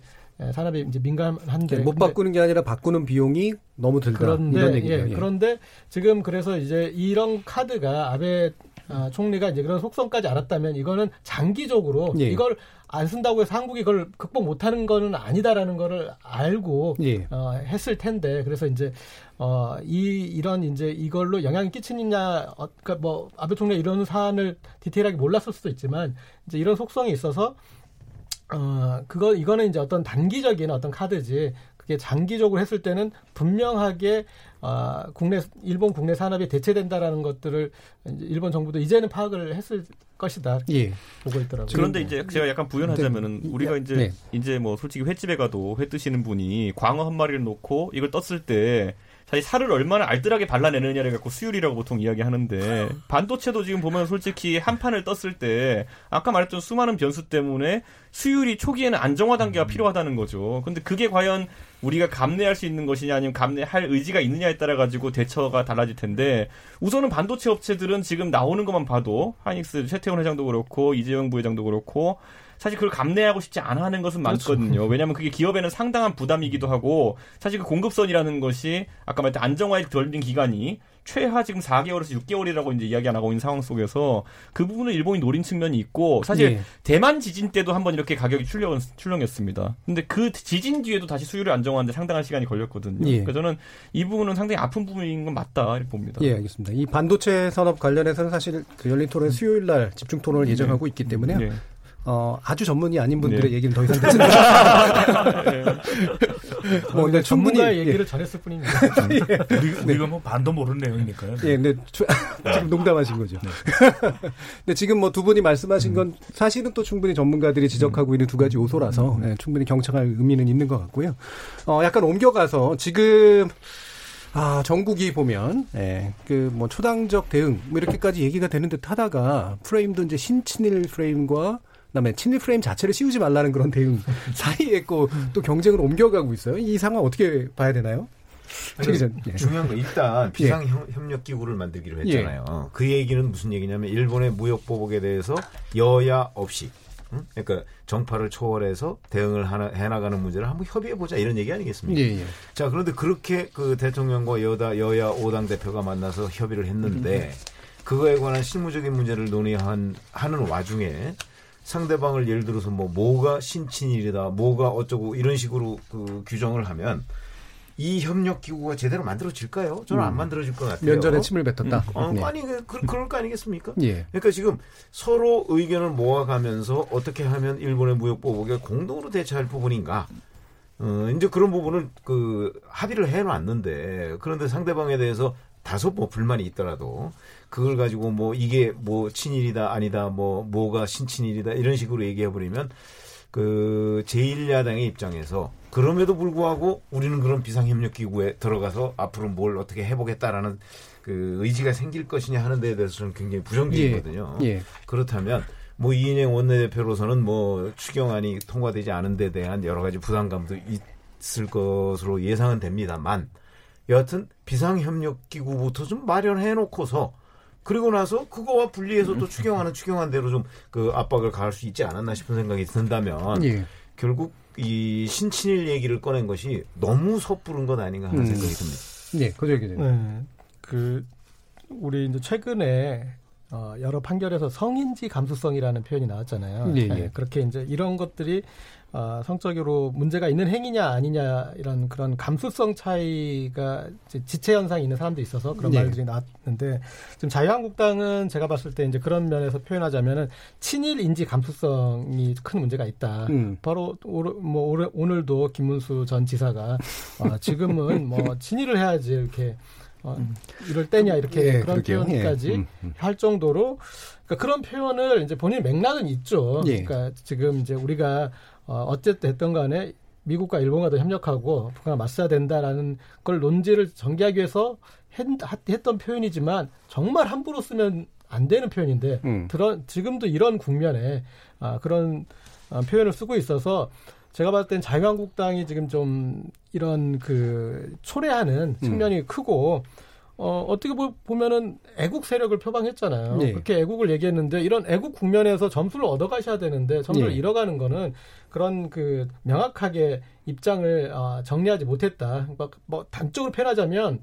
산업이 이제 민감한데 못 바꾸는 게 아니라 바꾸는 비용이 너무 들다. 그런데, 이런 얘기예요. 예. 그런데 지금 그래서 이제 이런 카드가 아베 아, 총리가 이제 그런 속성까지 알았다면 이거는 장기적으로 예. 이걸 안 쓴다고 해서 한국이 그걸 극복 못하는 거는 아니다라는 거를 알고 예. 어, 했을 텐데 그래서 이제 어, 이 이런 이제 이걸로 영향이 끼치느냐 어, 그러니까 뭐 아베 총리 이런 사안을 디테일하게 몰랐을 수도 있지만 이제 이런 속성이 있어서 어, 그거 이거는 이제 어떤 단기적인 어떤 카드지. 그게 장기적으로 했을 때는 분명하게 어, 국내 일본 국내 산업이 대체된다라는 것들을 이제 일본 정부도 이제는 파악을 했을 것이다 예. 보고 있더라고요. 그런데 이제 제가 약간 부연하자면은 네. 우리가 이제 네. 이제 뭐 솔직히 횟집에 가도 회 뜨시는 분이 광어 한 마리를 놓고 이걸 떴을 때 사실 살을 얼마나 알뜰하게 발라내느냐를 갖고 수율이라고 보통 이야기하는데 반도체도 지금 보면 솔직히 한 판을 떴을 때 아까 말했던 수많은 변수 때문에 수율이 초기에는 안정화 단계가 필요하다는 거죠. 근데 그게 과연 우리가 감내할 수 있는 것이냐 아니면 감내할 의지가 있느냐에 따라 가지고 대처가 달라질 텐데 우선은 반도체 업체들은 지금 나오는 것만 봐도 하이닉스 최태원 회장도 그렇고 이재용 부회장도 그렇고 사실 그걸 감내하고 싶지 않아 하는 것은 많거든요. 그렇죠. 왜냐하면 그게 기업에는 상당한 부담이기도 하고 사실 그 공급선이라는 것이 아까 말했던 안정화에 걸린 기간이 최하 지금 사 개월에서 육 개월이라고 이제 이야기 안 하고 있는 상황 속에서 그 부분을 일본이 노린 측면이 있고 사실 네. 대만 지진 때도 한번 이렇게 가격이 출렁, 출렁했습니다. 근데 그 지진 뒤에도 다시 수요를 안정화하는데 상당한 시간이 걸렸거든요. 네. 그러니까 저는 이 부분은 상당히 아픈 부분인 건 맞다 이렇게 봅니다. 예, 네, 알겠습니다. 이 반도체 산업 관련해서는 사실 그 열린토론 수요일 날 집중 토론을 예정하고 네. 있기 때문에요. 네. 어, 아주 전문이 아닌 분들의 네. 얘기는 더 이상 듣지 않습니다. 뭐, 근데 전문이 얘기를 예. 잘했을 뿐입니다. 예. 우리, 우리가 뭐 반도 모르는 내용이니까요. 예, 근데 주, 지금 농담하신 거죠. 네. 근데 지금 뭐 두 분이 말씀하신 건 사실은 또 충분히 전문가들이 지적하고 음. 있는 두 가지 요소라서 음. 예, 충분히 경청할 의미는 있는 것 같고요. 어, 약간 옮겨가서 지금 아, 전국이 보면, 예, 그, 뭐, 초당적 대응, 뭐, 이렇게까지 얘기가 되는 듯 하다가, 프레임도 이제 신친일 프레임과 그다음에 친일 프레임 자체를 씌우지 말라는 그런 대응 사이에 있고 또 경쟁으로 옮겨가고 있어요. 이 상황 어떻게 봐야 되나요? 아니, 중요한 건 일단 비상협력기구를 만들기로 했잖아요. 예. 그 얘기는 무슨 얘기냐면 일본의 무역보복에 대해서 여야 없이 응? 그러니까 정파를 초월해서 대응을 하나, 해나가는 문제를 한번 협의해보자 이런 얘기 아니겠습니까? 예, 예. 자, 그런데 그렇게 그 대통령과 여다, 여야 오 당 대표가 만나서 협의를 했는데 음. 그거에 관한 실무적인 문제를 논의한 하는 와중에 상대방을 예를 들어서 뭐 뭐가 신친일이다 뭐가 어쩌고 이런 식으로 그 규정을 하면 이 협력기구가 제대로 만들어질까요? 저는 음. 안 만들어질 것 같아요. 면전에 침을 뱉었다. 음. 어, 네. 아니, 그, 그럴 거 아니겠습니까? 예. 그러니까 지금 서로 의견을 모아가면서 어떻게 하면 일본의 무역보복에 공동으로 대처할 부분인가. 어, 이제 그런 부분을 그 합의를 해놨는데 그런데 상대방에 대해서 다소 뭐 불만이 있더라도 그걸 가지고 뭐 이게 뭐 친일이다 아니다 뭐 뭐가 신친일이다 이런 식으로 얘기해버리면 그 제일 야당의 입장에서 그럼에도 불구하고 우리는 그런 비상협력기구에 들어가서 앞으로 뭘 어떻게 해보겠다라는 그 의지가 생길 것이냐 하는 데에 대해서 저는 굉장히 부정적이거든요. 예, 예. 그렇다면 뭐 이인영 원내대표로서는 뭐 추경안이 통과되지 않은 데 대한 여러 가지 부담감도 있을 것으로 예상은 됩니다만 여하튼 비상협력기구부터 좀 마련해놓고서 그리고 나서 그거와 분리해서 또 추경하는 추경한대로 좀 그 압박을 가할 수 있지 않았나 싶은 생각이 든다면 예. 결국 이 신친일 얘기를 꺼낸 것이 너무 섣부른 것 아닌가 하는 음. 생각이 듭니다. 네, 고재열 기자님. 네, 그 우리 이제 최근에 어, 여러 판결에서 성인지 감수성이라는 표현이 나왔잖아요. 예, 예. 네, 그렇게 이제 이런 것들이 어, 성적으로 문제가 있는 행위냐 아니냐 이런 그런 감수성 차이가 이제 지체 현상이 있는 사람도 있어서 그런 네. 말들이 나왔는데 지금 자유한국당은 제가 봤을 때 이제 그런 면에서 표현하자면은 친일인지 감수성이 큰 문제가 있다. 음. 바로 오르, 뭐 오르, 오늘도 김문수 전 지사가 어, 지금은 뭐 친일을 해야지 이렇게. 어, 이럴 때냐 이렇게 예, 그런 그럴게요. 표현까지 예. 음, 음. 할 정도로 그러니까 그런 표현을 이제 본인 맥락은 있죠. 예. 그러니까 지금 이제 우리가 어, 어쨌든 했던 간에 미국과 일본과도 협력하고 북한과 맞서야 된다라는 걸 논지를 전개하기 위해서 했, 했던 표현이지만 정말 함부로 쓰면 안 되는 표현인데 음. 들어, 지금도 이런 국면에 아, 그런 아, 표현을 쓰고 있어서 제가 봤을 땐 자유한국당이 지금 좀 이런 그 초래하는 측면이 음. 크고 어, 어떻게 보면은 애국 세력을 표방했잖아요. 예. 그렇게 애국을 얘기했는데 이런 애국 국면에서 점수를 얻어가셔야 되는데 점수를 예. 잃어가는 거는 그런 그 명확하게 입장을 어, 정리하지 못했다. 막, 뭐 단적으로 표현하자면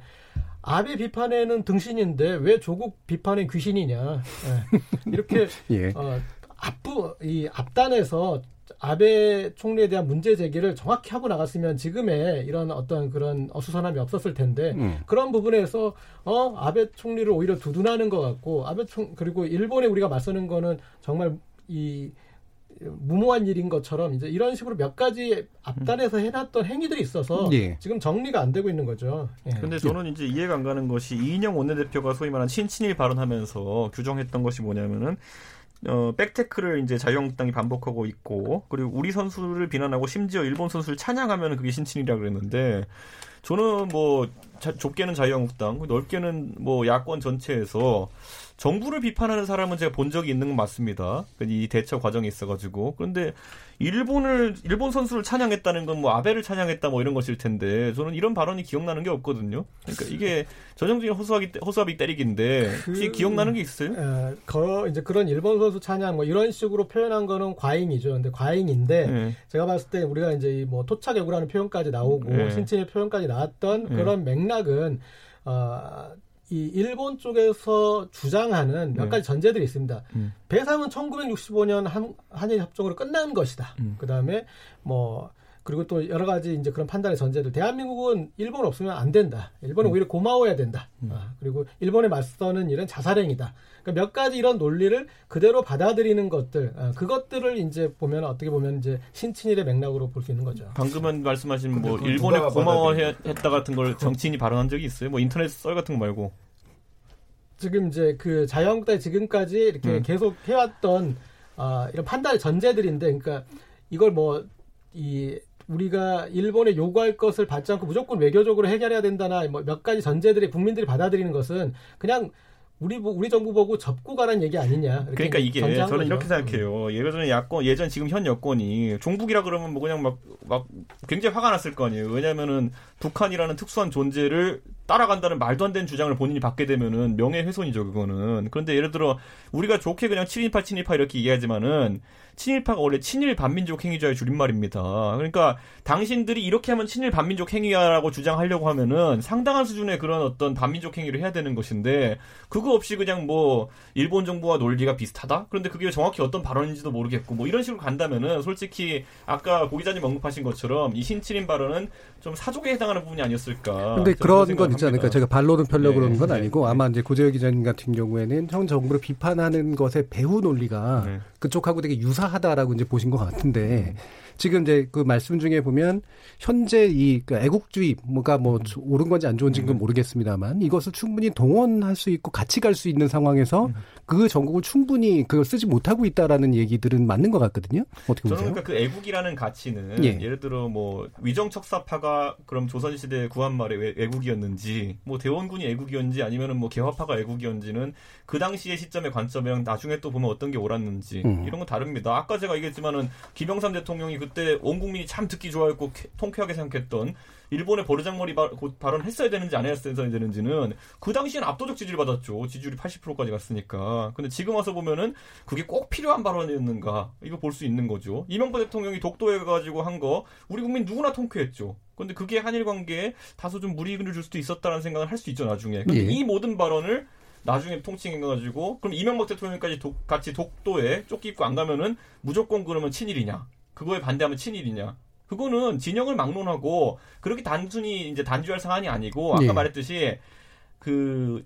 아베 비판에는 등신인데 왜 조국 비판엔 귀신이냐. 네. 이렇게 예. 어, 앞부, 이 앞단에서 아베 총리에 대한 문제 제기를 정확히 하고 나갔으면 지금의 이런 어떤 그런 어수선함이 없었을 텐데 음. 그런 부분에서 어 아베 총리를 오히려 두둔하는 것 같고 아베 총 그리고 일본에 우리가 맞서는 거는 정말 이 무모한 일인 것처럼 이제 이런 식으로 몇 가지 앞단에서 해놨던 행위들이 있어서 예. 지금 정리가 안 되고 있는 거죠. 그런데 예. 저는 이제 이해가 안 가는 것이 이인영 원내대표가 소위 말하는 친친일 발언하면서 규정했던 것이 뭐냐면은. 어, 백테크를 이제 자유한국당이 반복하고 있고, 그리고 우리 선수를 비난하고 심지어 일본 선수를 찬양하면 그게 신친이라고 그랬는데, 저는 뭐, 자, 좁게는 자유한국당, 넓게는 뭐, 야권 전체에서 정부를 비판하는 사람은 제가 본 적이 있는 건 맞습니다. 이 대처 과정에 있어가지고. 그런데, 일본을, 일본 선수를 찬양했다는 건 뭐, 아베를 찬양했다 뭐 이런 것일 텐데, 저는 이런 발언이 기억나는 게 없거든요. 그러니까 이게 전형적인 호수아비, 호수아비 때리기인데, 혹시 그, 기억나는 게 있어요? 어, 거, 이제 그런 일본 선수 찬양 뭐 이런 식으로 표현한 거는 과잉이죠. 근데 과잉인데, 네. 제가 봤을 때 우리가 이제 뭐, 토착 애구라는 표현까지 나오고, 네. 신친의 표현까지 나왔던 네. 그런 맥락은, 어, 이 일본 쪽에서 주장하는 몇 가지 전제들이 있습니다. 음. 배상은 천구백육십오 년 한, 한일 협정으로 끝난 것이다. 음. 그 다음에 뭐 그리고 또 여러 가지 이제 그런 판단의 전제들. 대한민국은 일본 없으면 안 된다. 일본은 음. 오히려 고마워야 된다. 음. 아, 그리고 일본에 맞서는 일은 자살행위다. 그러니까 몇 가지 이런 논리를 그대로 받아들이는 것들, 아, 그것들을 이제 보면 어떻게 보면 이제 신친일의 맥락으로 볼 수 있는 거죠. 방금은 말씀하신 뭐 일본에 고마워했다 같은 걸 정치인이 발언한 적이 있어요? 뭐 인터넷 썰 같은 거 말고. 지금 이제 그 자유한국당이 지금까지 이렇게 음. 계속 해왔던 아, 이런 판단의 전제들인데, 그러니까 이걸 뭐 이 우리가 일본에 요구할 것을 받지 않고 무조건 외교적으로 해결해야 된다나 뭐 몇 가지 전제들이 국민들이 받아들이는 것은 그냥 우리 뭐 우리 정부 보고 접고 가란 얘기 아니냐. 이렇게 그러니까 이게 저는 거죠. 이렇게 생각해요. 예전에 야권 예전 지금 현 여권이 종북이라 그러면 뭐 그냥 막 막 굉장히 화가 났을 거 아니에요. 왜냐면은 북한이라는 특수한 존재를 따라간다는 말도 안 되는 주장을 본인이 받게 되면은 명예훼손이죠, 그거는. 그런데 예를 들어 우리가 좋게 그냥 친일파 친일파 이렇게 얘기하지만은 친일파가 원래 친일 반민족 행위자의 줄임말입니다. 그러니까 당신들이 이렇게 하면 친일 반민족 행위야라고 주장하려고 하면은 상당한 수준의 그런 어떤 반민족 행위를 해야 되는 것인데 그거 없이 그냥 뭐 일본 정부와 논리가 비슷하다? 그런데 그게 정확히 어떤 발언인지도 모르겠고 뭐 이런 식으로 간다면은 솔직히 아까 고 기자님 언급하신 것처럼 이 신친인 발언은 좀 사족에 해당하는 부분이 아니었을까. 근데 그런 건 있잖아요. 그러니까 제가 반론을 펴려고 네. 그러는 건 아니고 아마 이제 고재열 기자님 같은 경우에는 현 정부를 비판하는 것의 배후 논리가 네. 그쪽하고 되게 유사하다라고 이제 보신 것 같은데 지금 이제 그 말씀 중에 보면 현재 이 애국주의 뭐가 뭐 옳은 건지 안 좋은지는 건 모르겠습니다만 이것을 충분히 동원할 수 있고 같이 갈 수 있는 상황에서 그 전국을 충분히 그걸 쓰지 못하고 있다라는 얘기들은 맞는 것 같거든요. 어떻게 보세요? 저는 그러니까 그 애국이라는 가치는 예. 예를 들어 뭐 위정척사파가 그럼 조선시대 구한말에 애국이었는지 뭐 대원군이 애국이었는지 아니면은 뭐 개화파가 애국이었는지는 그 당시의 시점의 관점이랑 나중에 또 보면 어떤 게 옳았는지 음. 이런 건 다릅니다. 아까 제가 얘기했지만은 김영삼 대통령이 그때 온 국민이 참 듣기 좋아했고 통쾌하게 생각했던 일본의 버르장머리 발언 했어야 되는지 안 했어야 되는지는 그 당시에는 압도적 지지를 받았죠. 지지율이 팔십 퍼센트까지 갔으니까. 근데 지금 와서 보면은 그게 꼭 필요한 발언이었는가 이거 볼 수 있는 거죠. 이명박 대통령이 독도에 가지고 한 거 우리 국민 누구나 통쾌했죠. 근데 그게 한일 관계에 다소 좀 무리를 줄 수도 있었다는 생각을 할 수 있죠 나중에. 근데 예. 이 모든 발언을 나중에 통칭해가지고 그럼 이명박 대통령까지 독, 같이 독도에 쫓기고 안 가면은 무조건 그러면 친일이냐? 그거에 반대하면 친일이냐? 그거는 진영을 막론하고 그렇게 단순히 이제 단죄할 사안이 아니고 아까 예. 말했듯이 그,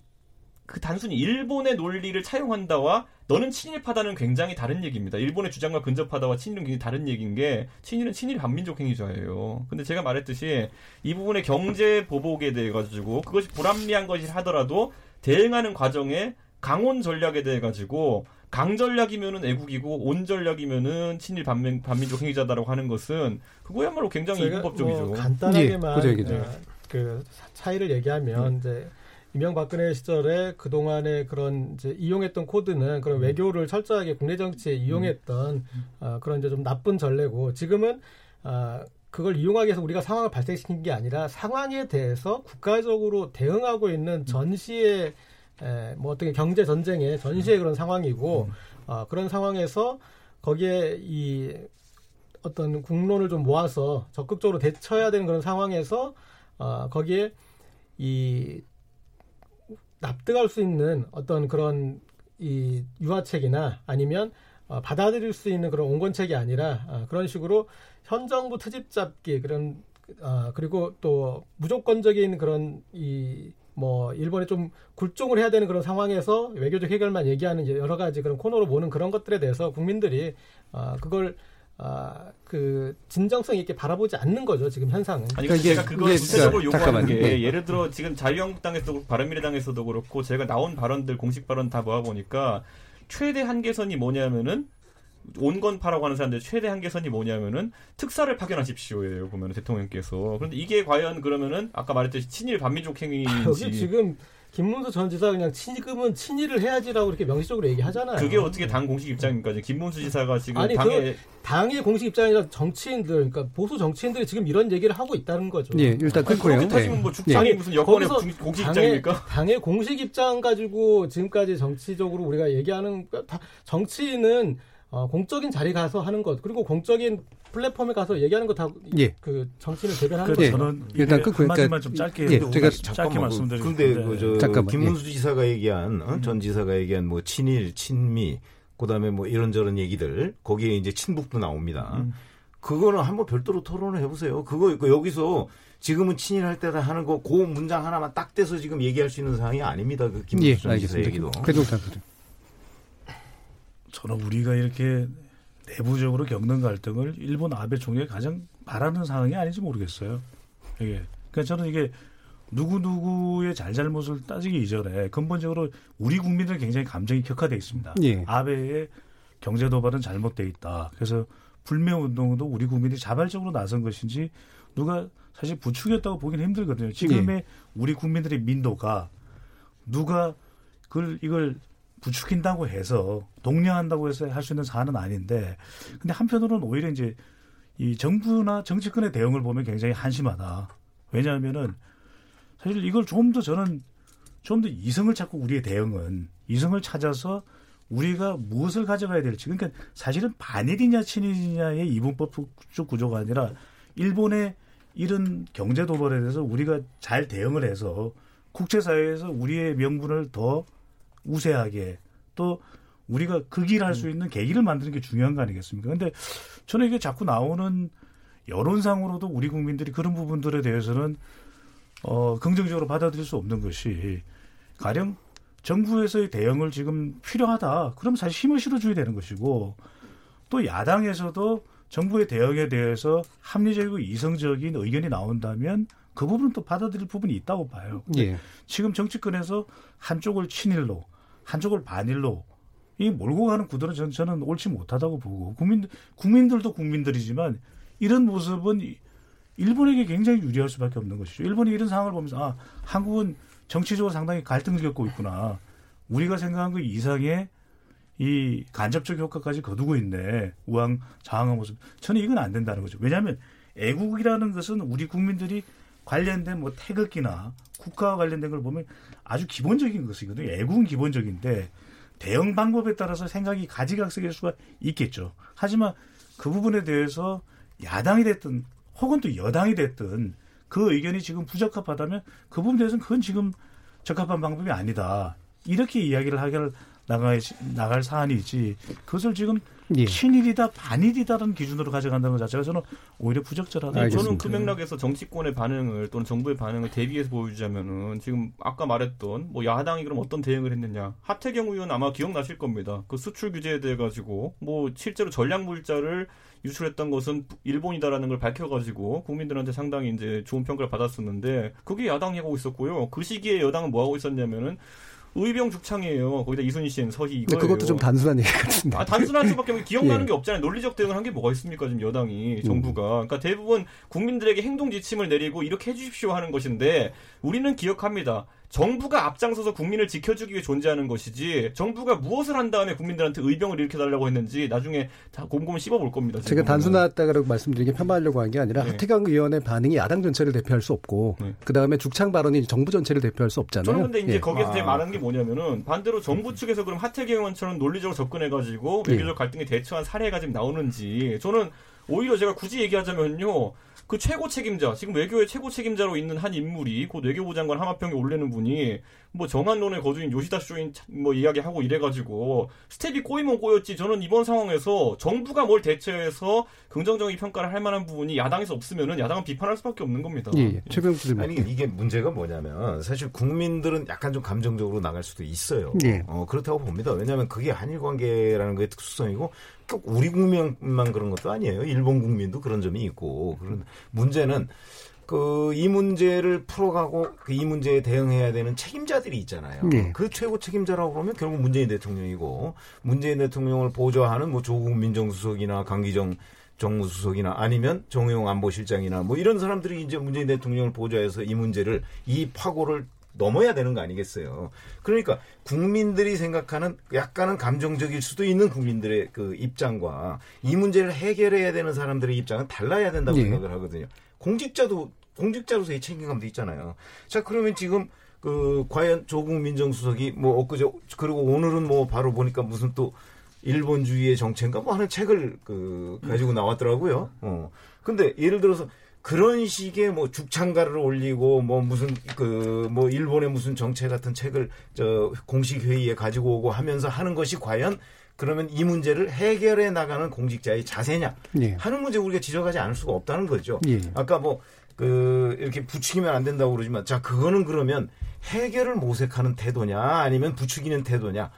그 단순히 일본의 논리를 차용한다와 너는 친일파다는 굉장히 다른 얘기입니다. 일본의 주장과 근접하다와 친일은 굉장히 다른 얘기인 게 친일은 친일 반민족 행위자예요. 근데 제가 말했듯이 이 부분의 경제 보복에 대해 가지고 그것이 불합리한 것이 하더라도 대응하는 과정에 강온 전략에 대해 가지고 강 전략이면은 애국이고 온 전략이면은 친일 반민, 반민족 행위자다라고 하는 것은 그거야말로 굉장히 이분법적이죠. 뭐 간단하게만 예, 네, 그 차이를 얘기하면 음. 이제 이명박근혜 시절에 그 동안의 그런 이제 이용했던 코드는 그런 외교를 철저하게 국내 정치에 이용했던 음. 어, 그런 이제 좀 나쁜 전례고 지금은 어, 그걸 이용하기 위해서 우리가 상황을 발생시킨 게 아니라 상황에 대해서 국가적으로 대응하고 있는 전시의 에, 뭐 어떻게 경제 전쟁의 전시의 그런 상황이고 어, 그런 상황에서 거기에 이 어떤 국론을 좀 모아서 적극적으로 대처해야 되는 그런 상황에서 어, 거기에 이 납득할 수 있는 어떤 그런 이 유화책이나 아니면 어, 받아들일 수 있는 그런 온건책이 아니라 어, 그런 식으로 현 정부 트집 잡기 그런 어, 그리고 또 무조건적인 그런 이 뭐 일본에 좀 굴종을 해야 되는 그런 상황에서 외교적 해결만 얘기하는 여러 가지 그런 코너로 모는 그런 것들에 대해서 국민들이 어, 그걸 어, 그 진정성 있게 바라보지 않는 거죠 지금 현상은. 아니 그러니까 제가 그걸 구체적으로 요구하는 게 네. 예를 들어 지금 자유한국당에서도 바른미래당에서도 그렇고 제가 나온 발언들 공식 발언 다 모아보니까 최대 한계선이 뭐냐면은. 온건파라고 하는 사람들의 최대 한계선이 뭐냐면은 특사를 파견하십시오예요. 보면 대통령께서. 그런데 이게 과연 그러면은 아까 말했듯이 친일 반민족 행위인지. 지금 김문수 전 지사 그냥 지금은 친일을 해야지라고 이렇게 명시적으로 얘기하잖아요. 그게 어떻게 당 공식 입장입니까? 김문수 지사가 지금 아니, 당의 당의 공식 입장이라 정치인들, 그러니까 보수 정치인들이 지금 이런 얘기를 하고 있다는 거죠. 예, 일단 끊고요. 그렇게 따지면 뭐 당이 무슨 여권의 공식 당의, 입장입니까? 당의 공식 입장 가지고 지금까지 정치적으로 우리가 얘기하는 다, 정치인은 어, 공적인 자리 가서 하는 것 그리고 공적인 플랫폼에 가서 얘기하는 거 다 그 예. 정치를 대변하는 거죠. 예. 저는 일단 그 그러니까 좀 짧게 예. 제가 짧게 말씀드리면 근데 그 저 김문수 예. 지사가 얘기한 어? 전 지사가 얘기한 뭐 친일, 친미, 그다음에 뭐 이런저런 얘기들 거기에 이제 친북도 나옵니다. 음. 그거는 한번 별도로 토론을 해보세요. 그거 있고 여기서 지금은 친일할 때다 하는 거 그 문장 하나만 딱 떼서 지금 얘기할 수 있는 상황이 아닙니다. 그 김문수 예. 전 알겠습니다. 지사 얘기도. 배종찬 교수님. 저는 우리가 이렇게 내부적으로 겪는 갈등을 일본 아베 총리가 가장 바라는 상황이 아닌지 모르겠어요. 이게 그러니까 저는 이게 누구누구의 잘잘못을 따지기 이전에 근본적으로 우리 국민들은 굉장히 감정이 격화되어 있습니다. 예. 아베의 경제 도발은 잘못되어 있다. 그래서 불매운동도 우리 국민이 자발적으로 나선 것인지 누가 사실 부추겼다고 보기는 힘들거든요. 지금의 예. 우리 국민들의 민도가 누가 그걸 이걸 부추긴다고 해서 독려한다고 해서 할 수 있는 사안은 아닌데, 근데 한편으로는 오히려 이제 이 정부나 정치권의 대응을 보면 굉장히 한심하다. 왜냐하면은 사실 이걸 좀 더 저는 좀 더 이성을 찾고 우리의 대응은 이성을 찾아서 우리가 무엇을 가져가야 될지, 그러니까 사실은 반일이냐 친일이냐의 이분법 구조가 아니라 일본의 이런 경제 도발에 대해서 우리가 잘 대응을 해서 국제사회에서 우리의 명분을 더 우세하게 또 우리가 극일할 수 있는 계기를 만드는 게 중요한 거 아니겠습니까? 그런데 저는 이게 자꾸 나오는 여론상으로도 우리 국민들이 그런 부분들에 대해서는 어, 긍정적으로 받아들일 수 없는 것이, 가령 정부에서의 대응을 지금 필요하다. 그럼 사실 힘을 실어줘야 되는 것이고, 또 야당에서도 정부의 대응에 대해서 합리적이고 이성적인 의견이 나온다면 그 부분은 또 받아들일 부분이 있다고 봐요. 예. 지금 정치권에서 한쪽을 친일로, 한쪽을 반일로 이 몰고 가는 구도는 저는, 저는 옳지 못하다고 보고, 국민, 국민들도 국민들이지만 이런 모습은 일본에게 굉장히 유리할 수밖에 없는 것이죠. 일본이 이런 상황을 보면서 아, 한국은 정치적으로 상당히 갈등을 겪고 있구나. 우리가 생각한 것 이상의 이 간접적 효과까지 거두고 있네. 우왕, 좌왕한 모습. 저는 이건 안 된다는 거죠. 왜냐하면 애국이라는 것은 우리 국민들이 관련된 뭐 태극기나 국가와 관련된 걸 보면 아주 기본적인 것이거든요. 애국은 기본적인데 대응 방법에 따라서 생각이 가지각색일 수가 있겠죠. 하지만 그 부분에 대해서 야당이 됐든 혹은 또 여당이 됐든 그 의견이 지금 부적합하다면 그 부분에 대해서는 그건 지금 적합한 방법이 아니다. 이렇게 이야기를 하기를 나갈, 나갈 사안이지, 그것을 지금 예. 친일이다 반일이다라는 기준으로 가져간다는 것 자체가 저는 오히려 부적절하다. 알겠습니다. 저는 그 맥락에서 정치권의 반응을 또는 정부의 반응을 대비해서 보여주자면은, 지금 아까 말했던 뭐 야당이 그럼 어떤 대응을 했느냐, 하태경 의원 아마 기억나실 겁니다. 그 수출 규제에 대해 가지고 뭐 실제로 전략 물자를 유출했던 것은 일본이다라는 걸 밝혀가지고 국민들한테 상당히 이제 좋은 평가를 받았었는데, 그게 야당이 하고 있었고요. 그 시기에 여당은 뭐 하고 있었냐면은 의병죽창이에요. 거기다 이순희 씨는 서희 이거예요. 그것도 좀 단순한 얘기 같은데. 아, 단순할 수밖에 없는, 기억나는 예. 게 없잖아요. 논리적 대응을 한 게 뭐가 있습니까? 지금 여당이, 정부가. 음. 그러니까 대부분 국민들에게 행동 지침을 내리고 이렇게 해주십시오 하는 것인데, 우리는 기억합니다. 정부가 앞장서서 국민을 지켜주기 위해 존재하는 것이지, 정부가 무엇을 한 다음에 국민들한테 의병을 일으켜달라고 했는지 나중에 다 곰곰이 씹어볼 겁니다. 제가 단순하다고 말씀드리게 편파하려고 한 게 아니라 네. 하태경 의원의 반응이 야당 전체를 대표할 수 없고 네. 그다음에 죽창 발언이 정부 전체를 대표할 수 없잖아요. 저는 근데 이제 예. 거기에서 아. 말하는 게 뭐냐면은, 반대로 정부 측에서 그럼 하태경 의원처럼 논리적으로 접근해가지고 외교적 예. 갈등에 대처한 사례가 지금 나오는지, 저는 오히려 제가 굳이 얘기하자면요. 그 최고 책임자, 지금 외교의 최고 책임자로 있는 한 인물이, 곧 외교부 장관 하마평에 올리는 분이 뭐 정한론의 거주인 요시다 쇼인 뭐 이야기하고 이래가지고 스텝이 꼬이면 꼬였지, 저는 이번 상황에서 정부가 뭘 대처해서 긍정적인 평가를 할 만한 부분이 야당에서 없으면은 야당은 비판할 수밖에 없는 겁니다. 예, 예. 최병묵. 아니 이게 문제가 뭐냐면, 사실 국민들은 약간 좀 감정적으로 나갈 수도 있어요. 예. 어, 그렇다고 봅니다. 왜냐하면 그게 한일 관계라는 거의 특수성이고, 꼭 우리 국민만 그런 것도 아니에요. 일본 국민도 그런 점이 있고. 그런 문제는 그 이 문제를 풀어가고 그 이 문제에 대응해야 되는 책임자들이 있잖아요. 네. 그 최고 책임자라고 그러면 결국 문재인 대통령이고, 문재인 대통령을 보좌하는 뭐 조국 민정수석이나 강기정 정무수석이나 아니면 정용 안보실장이나 뭐 이런 사람들이 이제 문재인 대통령을 보좌해서 이 문제를, 이 파고를 넘어야 되는 거 아니겠어요. 그러니까 국민들이 생각하는 약간은 감정적일 수도 있는 국민들의 그 입장과 이 문제를 해결해야 되는 사람들의 입장은 달라야 된다고 예. 생각을 하거든요. 공직자도, 공직자로서의 책임감도 있잖아요. 자, 그러면 지금 그 과연 조국 민정수석이 뭐 엊그제, 그리고 오늘은 뭐 바로 보니까 무슨 또 일본주의의 정체인가 뭐 하는 책을 그 가지고 나왔더라고요. 어. 근데 예를 들어서 그런 식의 뭐 죽창가를 올리고 뭐 무슨 그 뭐 일본의 무슨 정체 같은 책을 저 공식 회의에 가지고 오고 하면서 하는 것이 과연 그러면 이 문제를 해결해 나가는 공직자의 자세냐 하는 문제, 우리가 지적하지 않을 수가 없다는 거죠. 예. 아까 뭐 그 이렇게 부추기면 안 된다고 그러지만, 자 그거는 그러면 해결을 모색하는 태도냐 아니면 부추기는 태도냐.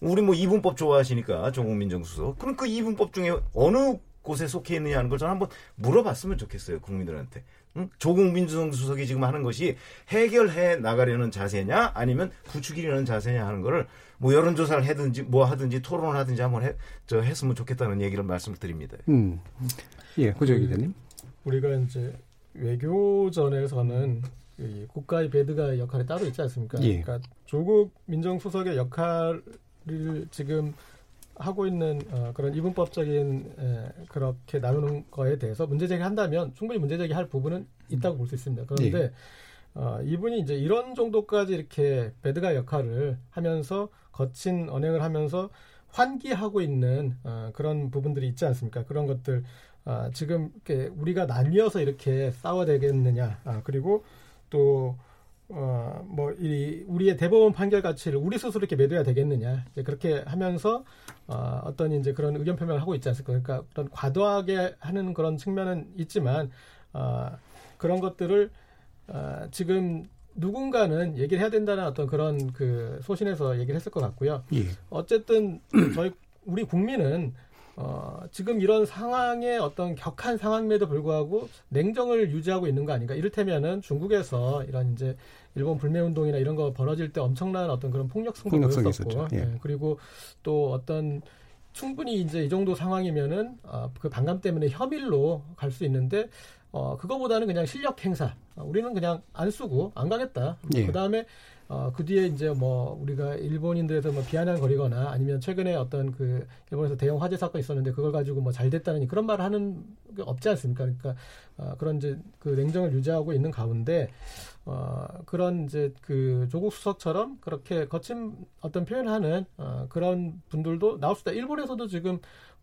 우리 뭐 이분법 좋아하시니까 조국 민정수석, 그럼 그 이분법 중에 어느 곳에 속해 있느냐 하는 걸 저는 한번 물어봤으면 좋겠어요. 국민들한테. 응? 조국 민정수석이 지금 하는 것이 해결해 나가려는 자세냐 아니면 부추기려는 자세냐 하는 거를 뭐 여론조사를 하든지 뭐 하든지 토론을 하든지 한번 해, 저 했으면 좋겠다는 얘기를 말씀드립니다. 음. 예, 고재열 기자님. 우리가 이제 외교전에서는 국가의 배드가 역할이 따로 있지 않습니까? 예. 그러니까 조국 민정수석의 역할을 지금 하고 있는 어, 그런 이분법적인 에, 그렇게 나누는 거에 대해서 문제제기한다면 충분히 문제제기할 부분은 있다고 볼 수 있습니다. 그런데 예. 어, 이분이 이제 이런 정도까지 이렇게 배드가 역할을 하면서 거친 언행을 하면서 환기하고 있는 어, 그런 부분들이 있지 않습니까? 그런 것들 어, 지금 이렇게 우리가 나뉘어서 이렇게 싸워대겠느냐? 아, 그리고 또 어, 뭐 이 우리의 대법원 판결 가치를 우리 스스로 이렇게 매도해야 되겠느냐? 이제 그렇게 하면서 어, 어떤 이제 그런 의견 표명을 하고 있지 않습니까? 그러니까 어떤 과도하게 하는 그런 측면은 있지만 어, 그런 것들을 어, 지금 누군가는 얘기를 해야 된다는 어떤 그런 그 소신에서 얘기를 했을 것 같고요. 예. 어쨌든 저희 우리 국민은 어, 지금 이런 상황에 어떤 격한 상황임에도 불구하고 냉정을 유지하고 있는 거 아닌가. 이를테면은 중국에서 이런 이제 일본 불매운동이나 이런 거 벌어질 때 엄청난 어떤 그런 폭력 승부가 있었고, 예. 예. 그리고 또 어떤 충분히 이제 이 정도 상황이면은 어, 그 반감 때문에 혐의로 갈 수 있는데. 어, 그거보다는 그냥 실력 행사. 어, 우리는 그냥 안 쓰고 안 가겠다. 예. 그다음에 어, 그 뒤에 이제 뭐 우리가 일본인들에서 뭐 비아냥거리거나 아니면 최근에 어떤 그 일본에서 대형 화재 사건이 있었는데 그걸 가지고 뭐 잘 됐다는 그런 말을 하는 게 없지 않습니까? 그러니까 어, 그런 이제 그 냉정을 유지하고 있는 가운데 어, 그런 이제 그 조국 수석처럼 그렇게 거친 어떤 표현하는 어, 그런 분들도 나올 수 있다. 일본에서도 지금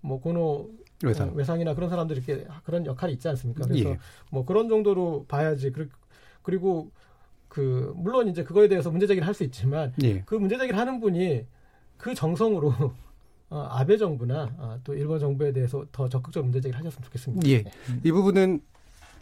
뭐 고노 외상. 외상이나 그런 사람들이 이렇게 그런 역할이 있지 않습니까? 그래서 예. 뭐 그런 정도로 봐야지. 그리고 그 물론 이제 그거에 대해서 문제 제기를 할 수 있지만 예. 그 문제 제기를 하는 분이 그 정성으로 어, 아베 정부나 어, 또 일본 정부에 대해서 더 적극적 문제 제기를 하셨으면 좋겠습니다. 예. 이 부분은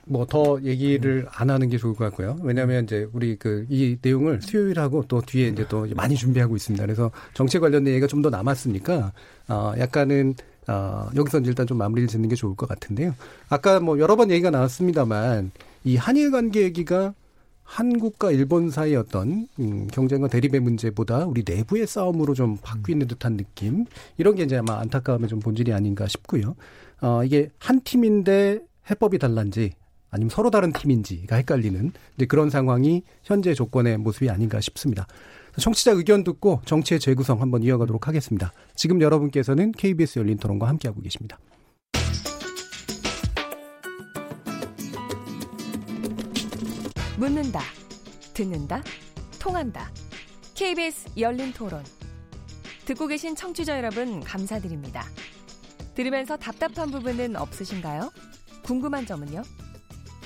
뭐 더 얘기를 안 하는 게 좋을 것 같고요. 왜냐하면 이제 우리 그 이 내용을 수요일하고 또 뒤에 이제 또 많이 준비하고 있습니다. 그래서 정치 관련된 얘기가 좀 더 남았으니까 어, 약간은 어, 여기서 일단 좀 마무리를 짓는 게 좋을 것 같은데요. 아까 뭐 여러 번 얘기가 나왔습니다만 이 한일 관계 얘기가 한국과 일본 사이의 어떤 음, 경쟁과 대립의 문제보다 우리 내부의 싸움으로 좀 바뀌는 듯한 느낌 이런 게 이제 아마 안타까움의 좀 본질이 아닌가 싶고요. 어, 이게 한 팀인데 해법이 달란지 아니면 서로 다른 팀인지가 헷갈리는 이제 그런 상황이 현재 조건의 모습이 아닌가 싶습니다. 청취자 의견 듣고 정치의 재구성 한번 이어가도록 하겠습니다. 지금 여러분께서는 케이비에스 열린토론과 함께하고 계십니다. 묻는다, 듣는다, 통한다. 케이비에스 열린토론. 듣고 계신 청취자 여러분 감사드립니다. 들으면서 답답한 부분은 없으신가요? 궁금한 점은요?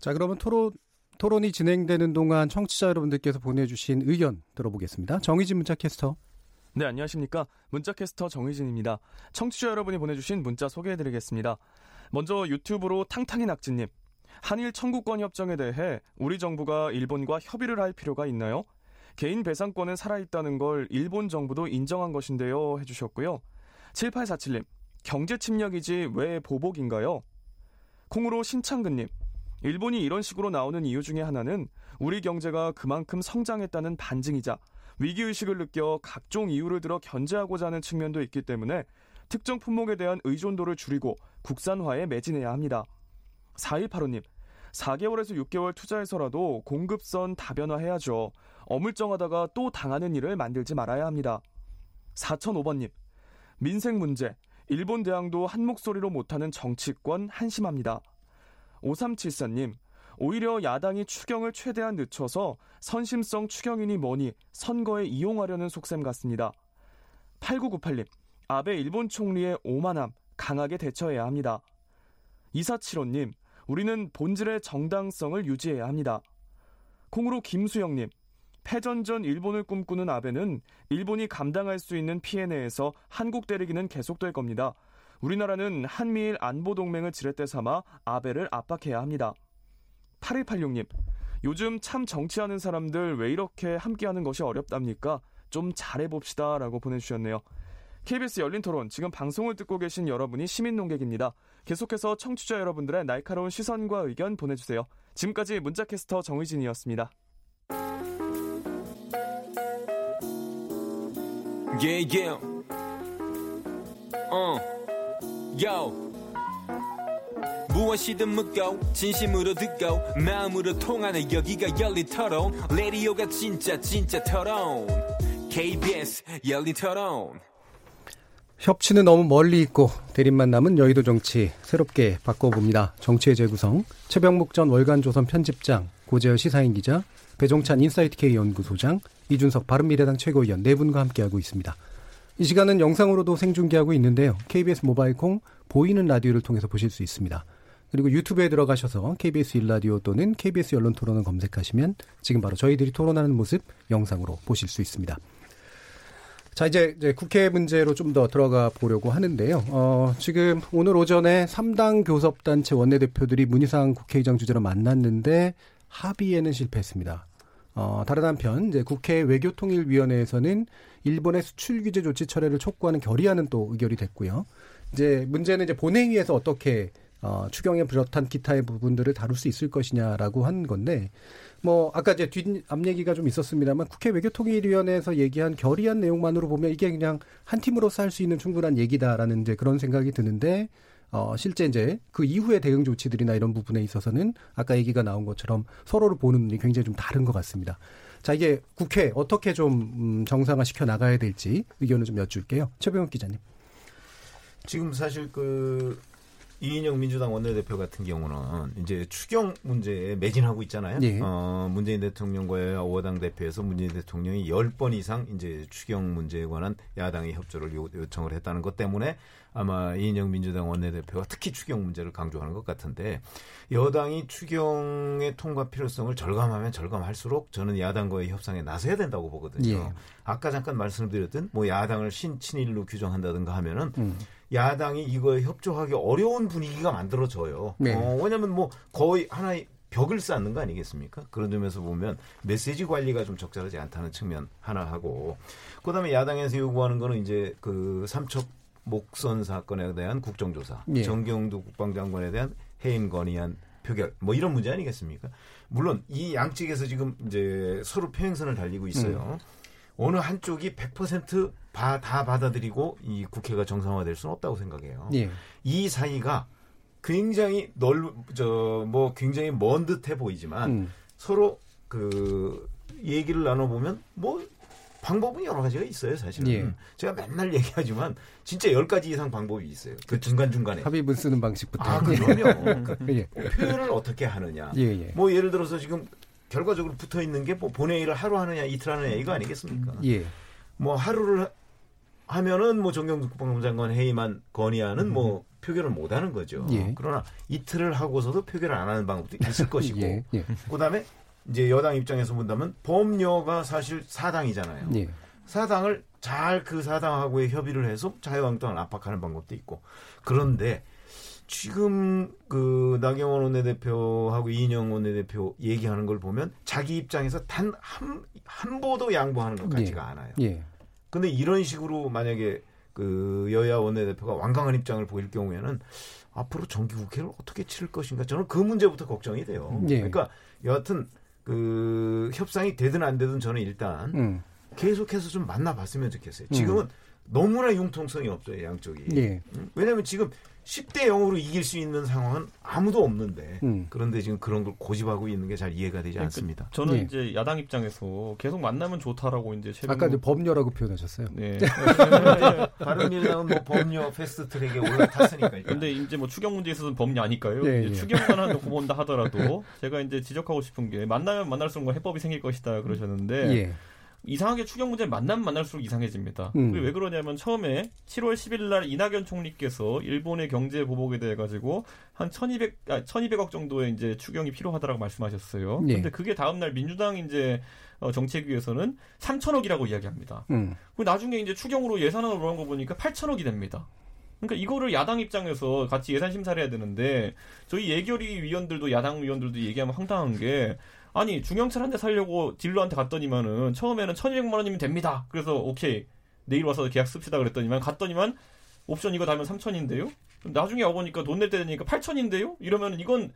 자, 그러면 토론, 토론이 진행되는 동안 청취자 여러분들께서 보내주신 의견 들어보겠습니다. 정의진 문자캐스터. 네, 안녕하십니까. 문자캐스터 정의진입니다. 청취자 여러분이 보내주신 문자 소개해드리겠습니다. 먼저 유튜브로 탕탕이 낙지님. 한일 청구권 협정에 대해 우리 정부가 일본과 협의를 할 필요가 있나요? 개인 배상권은 살아있다는 걸 일본 정부도 인정한 것인데요. 해주셨고요. 칠팔사칠님. 경제 침략이지 왜 보복인가요? 콩으로 신창근님. 일본이 이런 식으로 나오는 이유 중에 하나는 우리 경제가 그만큼 성장했다는 반증이자 위기의식을 느껴 각종 이유를 들어 견제하고자 하는 측면도 있기 때문에 특정 품목에 대한 의존도를 줄이고 국산화에 매진해야 합니다. 사일팔오님, 사 개월에서 육 개월 투자해서라도 공급선 다변화해야죠. 어물쩡하다가 또 당하는 일을 만들지 말아야 합니다. 사천오번님, 민생 문제, 일본 대항도 한 목소리로 못하는 정치권 한심합니다. 오삼칠사님, 오히려 야당이 추경을 최대한 늦춰서 선심성 추경이니 뭐니 선거에 이용하려는 속셈 같습니다. 팔구구팔님, 아베 일본 총리의 오만함 강하게 대처해야 합니다. 이사칠오님, 우리는 본질의 정당성을 유지해야 합니다. 콩으로 김수영님, 패전 전 일본을 꿈꾸는 아베는 일본이 감당할 수 있는 피해 내에서 한국 때리기는 계속될 겁니다. 우리나라는 한미일 안보동맹을 지렛대 삼아 아베를 압박해야 합니다. 팔일팔육님, 요즘 참 정치하는 사람들 왜 이렇게 함께하는 것이 어렵답니까? 좀 잘해봅시다 라고 보내주셨네요. 케이비에스 열린토론, 지금 방송을 듣고 계신 여러분이 시민논객입니다. 계속해서 청취자 여러분들의 날카로운 시선과 의견 보내주세요. 지금까지 문자캐스터 정의진이었습니다. Yeah, yeah. Uh. Yo. 무엇이든 묻고 진심으로 듣고 마음으로 통하는 여기가 열린토론 라디오가 진짜 진짜 토론 케이비에스 열린토론. 협치는 너무 멀리 있고 대립만 남은 여의도 정치, 새롭게 바꿔봅니다. 정치의 재구성, 최병묵 전 월간조선 편집장, 고재열 시사인 기자, 배종찬 인사이트K 연구소장, 이준석 바른미래당 최고위원 네 분과 함께하고 있습니다. 이 시간은 영상으로도 생중계하고 있는데요. 케이비에스 모바일 콩, 보이는 라디오를 통해서 보실 수 있습니다. 그리고 유튜브에 들어가셔서 케이비에스 일라디오 또는 케이비에스 열린토론을 검색하시면 지금 바로 저희들이 토론하는 모습 영상으로 보실 수 있습니다. 자, 이제, 이제 국회 문제로 좀 더 들어가 보려고 하는데요. 어, 지금 오늘 오전에 삼 당 교섭단체 원내대표들이 문희상 국회의장 주재로 만났는데 합의에는 실패했습니다. 어, 다른 한편 이제 국회 외교통일위원회에서는 일본의 수출 규제 조치 철회를 촉구하는 결의안은 또 의결이 됐고요. 이제 문제는 이제 본회의에서 어떻게 어, 추경에 비롯한 기타의 부분들을 다룰 수 있을 것이냐라고 한 건데, 뭐 아까 이제 뒷앞 얘기가 좀 있었습니다만 국회 외교통일위원회에서 얘기한 결의안 내용만으로 보면 이게 그냥 한 팀으로서 할 수 있는 충분한 얘기다라는 이제 그런 생각이 드는데, 어, 실제 이제 그 이후의 대응 조치들이나 이런 부분에 있어서는 아까 얘기가 나온 것처럼 서로를 보는 눈이 굉장히 좀 다른 것 같습니다. 자, 이게 국회 어떻게 좀 정상화 시켜 나가야 될지 의견을 좀 여쭐게요. 최병욱 기자님. 지금 사실 그 이인영 민주당 원내대표 같은 경우는 이제 추경 문제에 매진하고 있잖아요. 네. 어, 문재인 대통령과의 여당 대표에서 문재인 대통령이 열 번 이상 이제 추경 문제에 관한 야당의 협조를 요청을 했다는 것 때문에 아마 이인영 민주당 원내대표가 특히 추경 문제를 강조하는 것 같은데, 여당이 추경의 통과 필요성을 절감하면 절감할수록 저는 야당과의 협상에 나서야 된다고 보거든요. 예. 아까 잠깐 말씀드렸던 뭐 야당을 신친일로 규정한다든가 하면은 음. 야당이 이거에 협조하기 어려운 분위기가 만들어져요. 네. 어, 왜냐하면 뭐 거의 하나의 벽을 쌓는 거 아니겠습니까? 그런 점에서 보면 메시지 관리가 좀 적절하지 않다는 측면 하나 하고, 그다음에 야당에서 요구하는 거는 이제 그 삼척 목선 사건에 대한 국정조사, 네. 정경두 국방장관에 대한 해임 건의안 표결, 뭐 이런 문제 아니겠습니까? 물론 이 양측에서 지금 이제 서로 평행선을 달리고 있어요. 음. 어느 한쪽이 백 퍼센트 다, 다 받아들이고 이 국회가 정상화될 수는 없다고 생각해요. 예. 이 사이가 굉장히 넓, 저, 뭐 굉장히 먼 듯해 보이지만 음. 서로 그 얘기를 나눠보면 뭐 방법은 여러 가지가 있어요, 사실은. 예. 제가 맨날 얘기하지만 진짜 열 가지 이상 방법이 있어요. 그 중간중간에. 합의문 쓰는 방식부터. 아, 그럼요. 예. 표현을 어떻게 하느냐. 예예. 뭐 예를 들어서 지금 결과적으로 붙어 있는 게 뭐 본회의를 하루 하느냐 이틀 하느냐 이거 아니겠습니까? 예. 뭐 하루를 하면은 뭐 정경두 국방장관 회의만 건의하는 음. 뭐 표결을 못 하는 거죠. 예. 그러나 이틀을 하고서도 표결을 안 하는 방법도 있을 것이고, 예. 예. 그다음에 이제 여당 입장에서 본다면 법료가 사실 사당이잖아요. 예. 사당을 잘 그 사당하고의 협의를 해서 자유한국당을 압박하는 방법도 있고, 그런데. 지금 그 나경원 원내대표하고 이인영 원내대표 얘기하는 걸 보면 자기 입장에서 단 한 한 보도 양보하는 것 같지가 예. 않아요. 예. 근데 이런 식으로 만약에 그 여야 원내대표가 완강한 입장을 보일 경우에는 앞으로 정기국회를 어떻게 치를 것인가, 저는 그 문제부터 걱정이 돼요. 예. 그러니까 여하튼 그 협상이 되든 안 되든 저는 일단 음. 계속해서 좀 만나봤으면 좋겠어요. 지금은 음. 너무나 융통성이 없어요, 양쪽이. 예. 왜냐하면 지금 십 대 영으로 이길 수 있는 상황은 아무도 없는데 음. 그런데 지금 그런 걸 고집하고 있는 게 잘 이해가 되지 않습니다. 그러니까 저는 네. 이제 야당 입장에서 계속 만나면 좋다라고 이제 최병... 아까 이제 법률이라고 표현하셨어요. 네. 바른미래당은 뭐 법률 패스트트랙에 올라탔으니까. 그런데 이제 뭐 추경 문제에 있어서는 법이 아니까요. 네, 이제 예. 추경만 한다고 본다 하더라도 제가 이제 지적하고 싶은 게 만나면 만날수록 해법이 생길 것이다 그러셨는데. 예. 이상하게 추경 문제를 만나면 만날수록 이상해집니다. 음. 그게 왜 그러냐면 처음에 칠월 십일 날 이낙연 총리께서 일본의 경제 보복에 대해 가지고 한 천이백, 아, 천이백억 정도의 이제 추경이 필요하다라고 말씀하셨어요. 예. 근데 그게 다음 날 민주당 이제 어, 정책위에서는 삼천억이라고 이야기합니다. 음. 그 나중에 이제 추경으로 예산안으로 그런 거 보니까 팔천억이 됩니다. 그러니까 이거를 야당 입장에서 같이 예산 심사를 해야 되는데 저희 예결위 위원들도 야당 위원들도 얘기하면 황당한 게 아니 중형차 한 대 살려고 딜러한테 갔더니만은 처음에는 천이백만 원이면 됩니다. 그래서 오케이 내일 와서 계약 씁시다 그랬더니만 갔더니만 옵션 이거 달면 삼천인데요. 그럼 나중에 와보니까 돈 낼 때 되니까 팔천인데요. 이러면 이건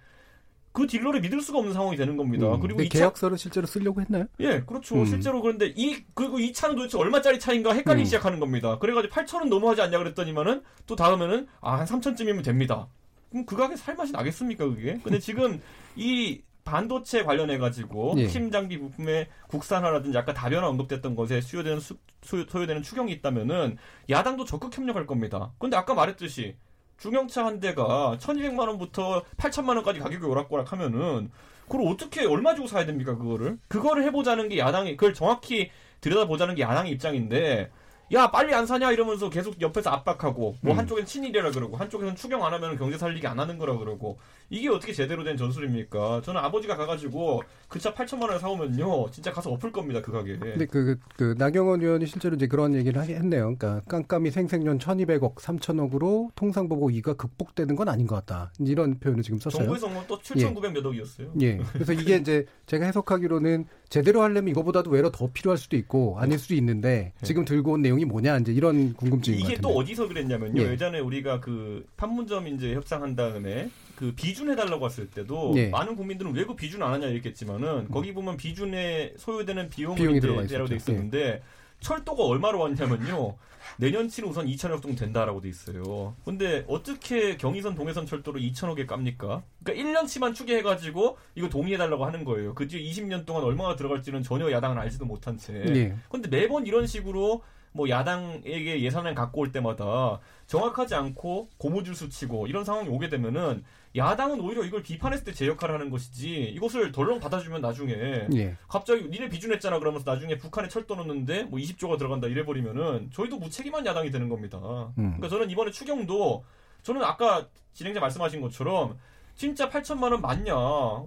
그 딜러를 믿을 수가 없는 상황이 되는 겁니다. 음, 그리고 이 차... 계약서를 실제로 쓰려고 했나요? 예, 그렇죠. 음. 실제로 그런데 이 그리고 이 차는 도대체 얼마짜리 차인가 헷갈리기 음. 시작하는 겁니다. 그래가지고 팔천은 너무하지 않냐 그랬더니만은 또 다음에는 아, 한 삼천쯤이면 됩니다. 그럼 그 가게 살 맛이 나겠습니까 그게? 근데 지금 이 반도체 관련해가지고 핵심 장비 부품의 국산화라든지 아까 다변화 언급됐던 것에 수요되는 수, 수, 소요되는 추경이 있다면은 야당도 적극 협력할 겁니다. 근데 아까 말했듯이 중형차 한 대가 천이백만 원부터 팔천만 원까지 가격이 오락가락 하면은 그걸 어떻게 얼마 주고 사야 됩니까 그거를? 그거를 해보자는 게 야당이 그걸 정확히 들여다보자는 게 야당의 입장인데 야 빨리 안 사냐 이러면서 계속 옆에서 압박하고 뭐 음. 한쪽에서 친일이라 그러고 한쪽에서는 추경 안 하면 경제 살리기 안 하는 거라 그러고 이게 어떻게 제대로 된 전술입니까? 저는 아버지가 가가지고 그 차 팔천만 원을 사오면요 진짜 가서 엎을 겁니다 그 가게에. 근데 그, 그, 그 나경원 의원이 실제로 이제 그런 얘기를 했네요. 그러니까 깜깜이 생생년 천이백억 삼천억으로 통상보고 이가 극복되는 건 아닌 것 같다 이런 표현을 지금 썼어요. 정부에서는 또 칠천구백 몇억이었어요. 예. 예. 그래서 이게 이제 제가 해석하기로는 제대로 하려면 이거보다도 외로 더 필요할 수도 있고 아닐 수도 있는데 지금 들고 온 내용이 뭐냐 이제 이런 궁금증인 것 같은데. 이게 또 어디서 그랬냐면요. 예. 예전에 우리가 그 판문점 이제 협상한 다음에 그 비준 해달라고 했을 때도 예. 많은 국민들은 왜 그 비준 안 하냐 이랬겠지만은 음. 거기 보면 비준에 소요되는 비용이, 비용이 들어가 있었죠. 돼 있었는데 예. 철도가 얼마로 왔냐면요. 내년치는 우선 이천억 정도 된다라고 돼 있어요. 근데 어떻게 경의선 동해선 철도를 이천억에 깝니까? 그러니까 일 년치만 추계해가지고 이거 동의해달라고 하는 거예요. 그 뒤에 이십 년 동안 얼마나 들어갈지는 전혀 야당은 알지도 못한 채. 예. 근데 매번 이런 식으로 뭐 야당에게 예산을 갖고 올 때마다 정확하지 않고 고무줄수 치고 이런 상황이 오게 되면은 야당은 오히려 이걸 비판했을 때 제 역할을 하는 것이지 이것을 덜렁 받아주면 나중에 예. 갑자기 니네 비준했잖아 그러면서 나중에 북한에 철도 넣는데 뭐 이십조가 들어간다 이래버리면은 저희도 무책임한 야당이 되는 겁니다. 음. 그러니까 저는 이번에 추경도 저는 아까 진행자 말씀하신 것처럼 진짜 팔천만 원 맞냐?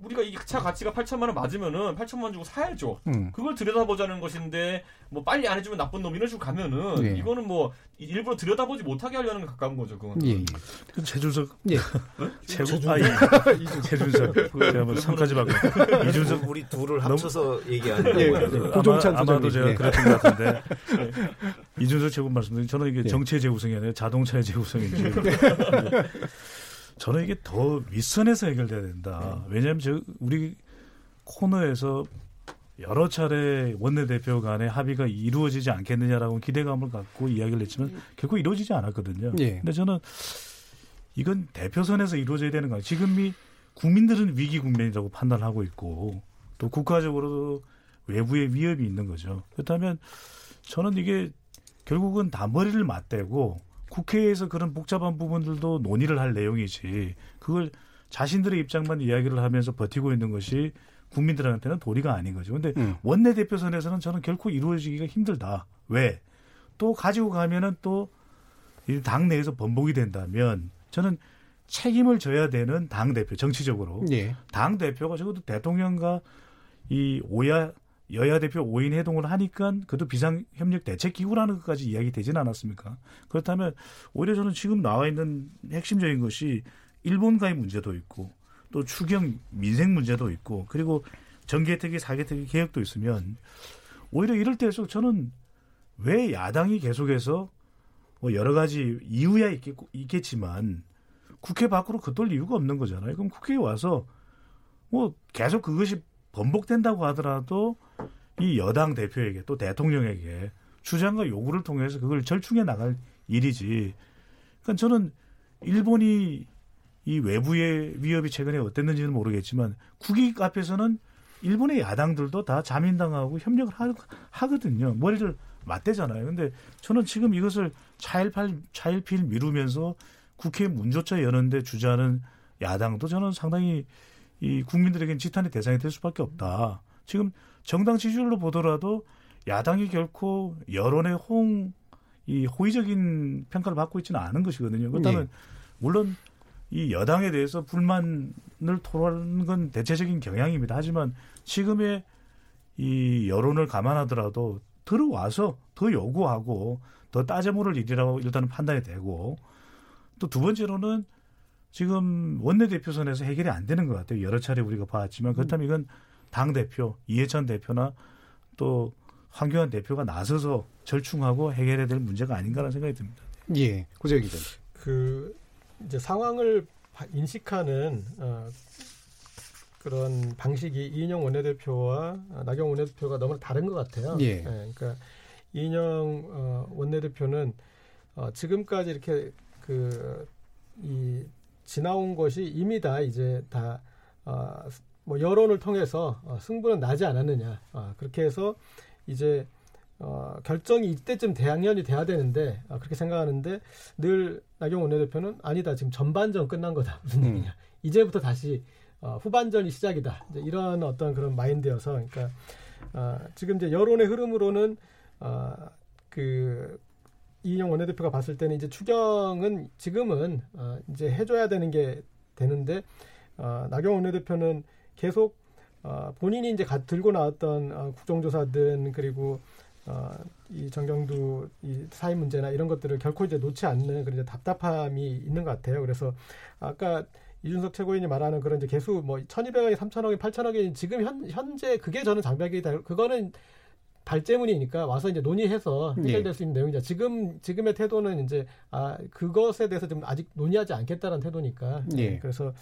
우리가 이 차 가치가 팔천만 원 맞으면은 팔천만 원 주고 사야죠. 음. 그걸 들여다보자는 것인데 뭐 빨리 안 해주면 나쁜 놈 이런 식으로 가면은 예. 이거는 뭐 일부러 들여다보지 못하게 하려는 게 가까운 거죠. 그건. 예. 재준석. 예. 재준석. 아, 예. 재준석. 한번 삼까지 받고. 이준석 우리 둘을 합쳐서 얘기하는 거예요. 고종찬 아마도 제가 예. 그랬던 것 같은데. 예. 이준석 최고 말씀드린 저는 이게 예. 정치의 재구성이 아니라 자동차의 재구성인지. 저는 이게 더 윗선에서 해결돼야 된다. 네. 왜냐하면 저 우리 코너에서 여러 차례 원내대표 간의 합의가 이루어지지 않겠느냐라고 기대감을 갖고 이야기를 했지만 네. 결국 이루어지지 않았거든요. 그런데 네. 저는 이건 대표선에서 이루어져야 되는 거예요. 지금이 국민들은 위기 국면이라고 판단하고 있고 또 국가적으로도 외부의 위협이 있는 거죠. 그렇다면 저는 이게 결국은 다 머리를 맞대고 국회에서 그런 복잡한 부분들도 논의를 할 내용이지 그걸 자신들의 입장만 이야기를 하면서 버티고 있는 것이 국민들한테는 도리가 아닌 거죠. 그런데 음. 원내대표선에서는 저는 결코 이루어지기가 힘들다. 왜? 또 가지고 가면은 또 이 당 내에서 번복이 된다면 저는 책임을 져야 되는 당대표, 정치적으로. 예. 당대표가 적어도 대통령과 이 오야 여야 대표 오인 회동을 하니까 그것도 비상협력대책기구라는 것까지 이야기 되진 않았습니까? 그렇다면 오히려 저는 지금 나와 있는 핵심적인 것이 일본과의 문제도 있고 또 추경 민생 문제도 있고 그리고 전개특위 사개특위 개혁도 있으면 오히려 이럴 때일수록 저는 왜 야당이 계속해서 뭐 여러 가지 이유야 있겠지만 국회 밖으로 겉돌 이유가 없는 거잖아요. 그럼 국회에 와서 뭐 계속 그것이 번복된다고 하더라도 이 여당 대표에게 또 대통령에게 주장과 요구를 통해서 그걸 절충해 나갈 일이지. 그러니까 저는 일본이 이 외부의 위협이 최근에 어땠는지는 모르겠지만 국익 앞에서는 일본의 야당들도 다 자민당하고 협력을 하, 하거든요. 머리를 맞대잖아요. 그런데 저는 지금 이것을 차일팔, 차일피일 미루면서 국회 문조차 여는데 주저하는 야당도 저는 상당히 이 국민들에게는 지탄의 대상이 될 수밖에 없다. 지금 정당 지지율로 보더라도 야당이 결코 여론의 호응, 이 호의적인 평가를 받고 있지는 않은 것이거든요. 그렇다면 예. 물론 이 여당에 대해서 불만을 토로하는 건 대체적인 경향입니다. 하지만 지금의 이 여론을 감안하더라도 들어와서 더 요구하고 더 따져물을 일이라고 일단은 판단이 되고 또 두 번째로는 지금 원내대표선에서 해결이 안 되는 것 같아요. 여러 차례 우리가 봤지만 그렇다면 이건 당대표, 이해찬 대표나 또 황교안 대표가 나서서 절충하고 해결해야 될 문제가 아닌가라는 생각이 듭니다. 예, 고재열 기자. 그 이제 상황을 인식하는 어, 그런 방식이 이인영 원내대표와 나경원 원내대표가 너무 다른 것 같아요. 예. 예, 그러니까 이인영 어, 원내대표는 어, 지금까지 이렇게 그 이 지나온 것이 이미 다 이제 다 어, 뭐 여론을 통해서 어, 승부는 나지 않았느냐 어, 그렇게 해서 이제 어, 결정이 이때쯤 대항연이 돼야 되는데 어, 그렇게 생각하는데 늘 나경원 원내대표는 아니다 지금 전반전 끝난 거다 무슨 음. 얘기냐 이제부터 다시 어, 후반전이 시작이다 이제 이런 어떤 그런 마인드여서 그러니까 어, 지금 이제 여론의 흐름으로는 어, 그 이인영 원내대표가 봤을 때는 이제 추경은 지금은 어, 이제 해줘야 되는 게 되는데 어, 나경원 원내대표는 계속 어, 본인이 이제 가, 들고 나왔던 어, 국정조사든 그리고 어, 이 정경두 이 사임 문제나 이런 것들을 결코 이제 놓지 않는 그런 이제 답답함이 있는 것 같아요. 그래서 아까 이준석 최고위원이 말하는 그런 이제 개수 뭐 천이백 억이 삼천 억이 팔천 억이 지금 현, 현재 그게 저는 장벽이다. 그거는 발제문이니까 와서 이제 논의해서 해결될 예. 수 있는 내용이자 지금 지금의 태도는 이제 아 그것에 대해서 좀 아직 논의하지 않겠다는 태도니까 예. 그래서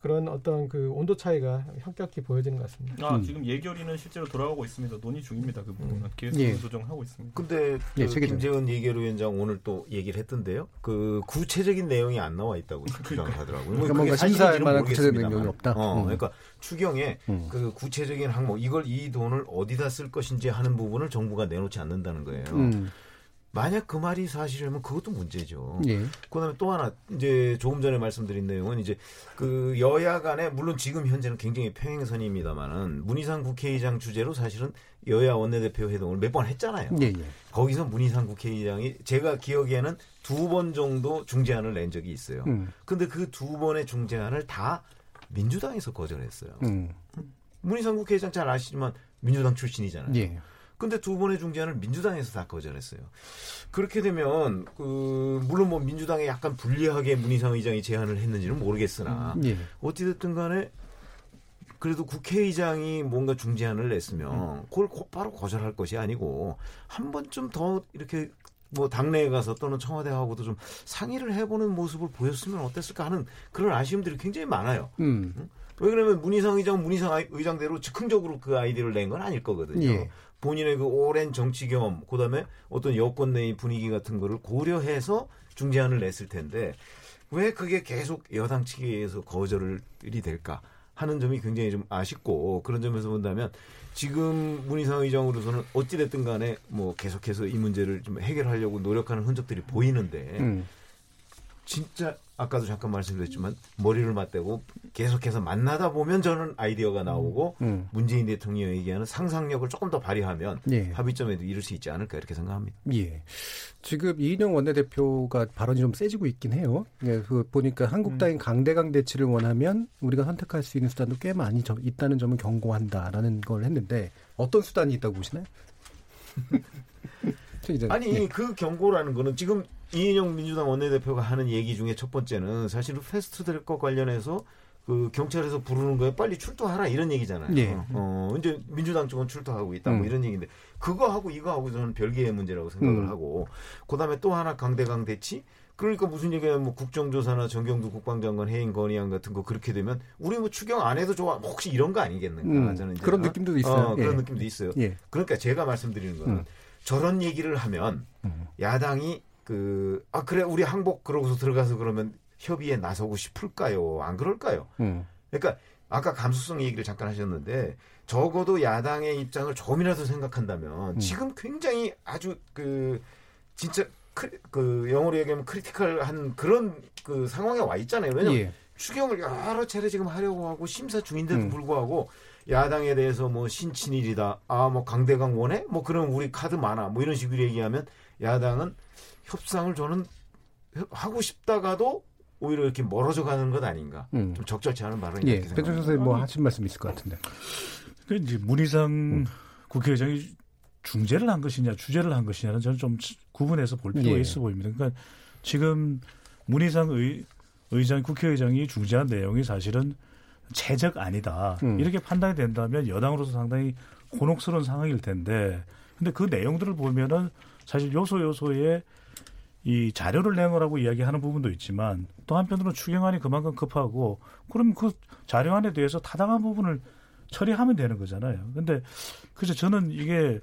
그런 어떤 그 온도 차이가 현격히 보여지는 것 같습니다. 아 음. 지금 예결위는 실제로 돌아오고 있습니다. 논의 중입니다. 그 부분은 계속 예. 조정하고 있습니다. 그런데 그 예, 김재원 예결위원장 오늘 또 얘기를 했던데요. 그 구체적인 내용이 안 나와 있다고 주장하더라고요. 그러니까 뭔가 심사할 만한 구체적인 내용이 없다. 어, 음. 그러니까 추경에 음. 그 구체적인 항목 이걸 이 돈을 어디다 쓸 것인지 하는 부분. 부분을 정부가 내놓지 않는다는 거예요. 음. 만약 그 말이 사실이면 그것도 문제죠. 예. 그다음에 또 하나 이제 조금 전에 말씀드린 내용은 이제 그 여야 간에 물론 지금 현재는 굉장히 평행선입니다만은 문희상 국회의장 주재로 사실은 여야 원내대표 회동을 몇 번 했잖아요. 예, 예. 거기서 문희상 국회의장이 제가 기억에는 두 번 정도 중재안을 낸 적이 있어요. 그런데 음. 그 두 번의 중재안을 다 민주당에서 거절했어요. 음. 문희상 국회의장 잘 아시지만 민주당 출신이잖아요. 예. 근데 두 번의 중재안을 민주당에서 다 거절했어요. 그렇게 되면 그 물론 뭐 민주당에 약간 불리하게 문희상 의장이 제안을 했는지는 모르겠으나 음, 예. 어찌됐든 간에 그래도 국회의장이 뭔가 중재안을 냈으면 그걸 곧바로 거절할 것이 아니고 한 번쯤 더 이렇게 뭐 당내에 가서 또는 청와대하고도 좀 상의를 해보는 모습을 보였으면 어땠을까 하는 그런 아쉬움들이 굉장히 많아요. 음. 응? 왜 그러냐면 문희상 의장 문희상 의장대로 즉흥적으로 그 아이디어를 낸 건 아닐 거거든요. 예. 본인의 그 오랜 정치 경험, 그다음에 어떤 여권 내의 분위기 같은 거를 고려해서 중재안을 냈을 텐데 왜 그게 계속 여당 측에 의해서 거절이 될까 하는 점이 굉장히 좀 아쉽고 그런 점에서 본다면 지금 문희상 의장으로서는 어찌 됐든 간에 뭐 계속해서 이 문제를 좀 해결하려고 노력하는 흔적들이 보이는데 음. 진짜 아까도 잠깐 말씀드렸지만 머리를 맞대고 계속해서 만나다 보면 저는 아이디어가 나오고 음, 음. 문재인 대통령이 얘기하는 상상력을 조금 더 발휘하면 예. 합의점에도 이룰 수 있지 않을까 이렇게 생각합니다. 예. 지금 이인영 원내대표가 발언이 좀 세지고 있긴 해요. 예, 그 보니까 한국당인 강대강 대치를 원하면 우리가 선택할 수 있는 수단도 꽤 많이 있다는 점은 경고한다라는 걸 했는데 어떤 수단이 있다고 보시나요? 아니 예. 그 경고라는 거는 지금 이인영 민주당 원내대표가 하는 얘기 중에 첫 번째는 사실은 패스트트랙 것 관련해서 그 경찰에서 부르는 거에 빨리 출두하라 이런 얘기잖아요. 예. 어, 이제 민주당 쪽은 출두하고 있다 뭐 음. 이런 얘기인데 그거하고 이거하고 저는 별개의 문제라고 생각을 음. 하고 그다음에 또 하나 강대강 대치 그러니까 무슨 얘기야 뭐 국정조사나 정경두 국방장관 해임 건의안 같은 거 그렇게 되면 우리 뭐 추경 안 해도 좋아 뭐 혹시 이런 거 아니겠는가 음. 저는 이제 그런 느낌도 있어요. 어, 그런 예. 느낌도 있어요. 예. 그러니까 제가 말씀드리는 거는 음. 저런 얘기를 하면 야당이 그, 아, 그래, 우리 항복 그러고서 들어가서 그러면 협의에 나서고 싶을까요? 안 그럴까요? 음. 그러니까 아까 감수성 얘기를 잠깐 하셨는데 적어도 야당의 입장을 조금이라도 생각한다면 음. 지금 굉장히 아주 그 진짜 크리, 그 영어로 얘기하면 크리티컬한 그런 그 상황에 와 있잖아요. 왜냐면 예. 추경을 여러 차례 지금 하려고 하고 심사 중인데도 음. 불구하고 야당에 대해서 뭐 신친일이다. 아, 뭐 강대강 원해? 뭐 그럼 우리 카드 많아. 뭐 이런 식으로 얘기하면 야당은 협상을 저는 하고 싶다가도 오히려 이렇게 멀어져 가는 것 아닌가. 음. 좀 적절치 않은 발언이 예, 배종찬 선생님 뭐 하신 말씀 있을 것 같은데. 그 이제 문희상 음. 국회의장이 중재를 한 것이냐 주재를 한 것이냐는 저는 좀 구분해서 볼 필요가 예. 있어 보입니다. 그러니까 지금 문희상 의, 의장 국회의장이 중재한 내용이 사실은 제적 아니다. 음. 이렇게 판단이 된다면 여당으로서 상당히 곤혹스러운 상황일 텐데, 근데 그 내용들을 보면은 사실 요소 요소에 이 자료를 내놓으라고 이야기하는 부분도 있지만 또 한편으로는 추경안이 그만큼 급하고 그럼 그 자료안에 대해서 타당한 부분을 처리하면 되는 거잖아요. 근데 그래서 저는 이게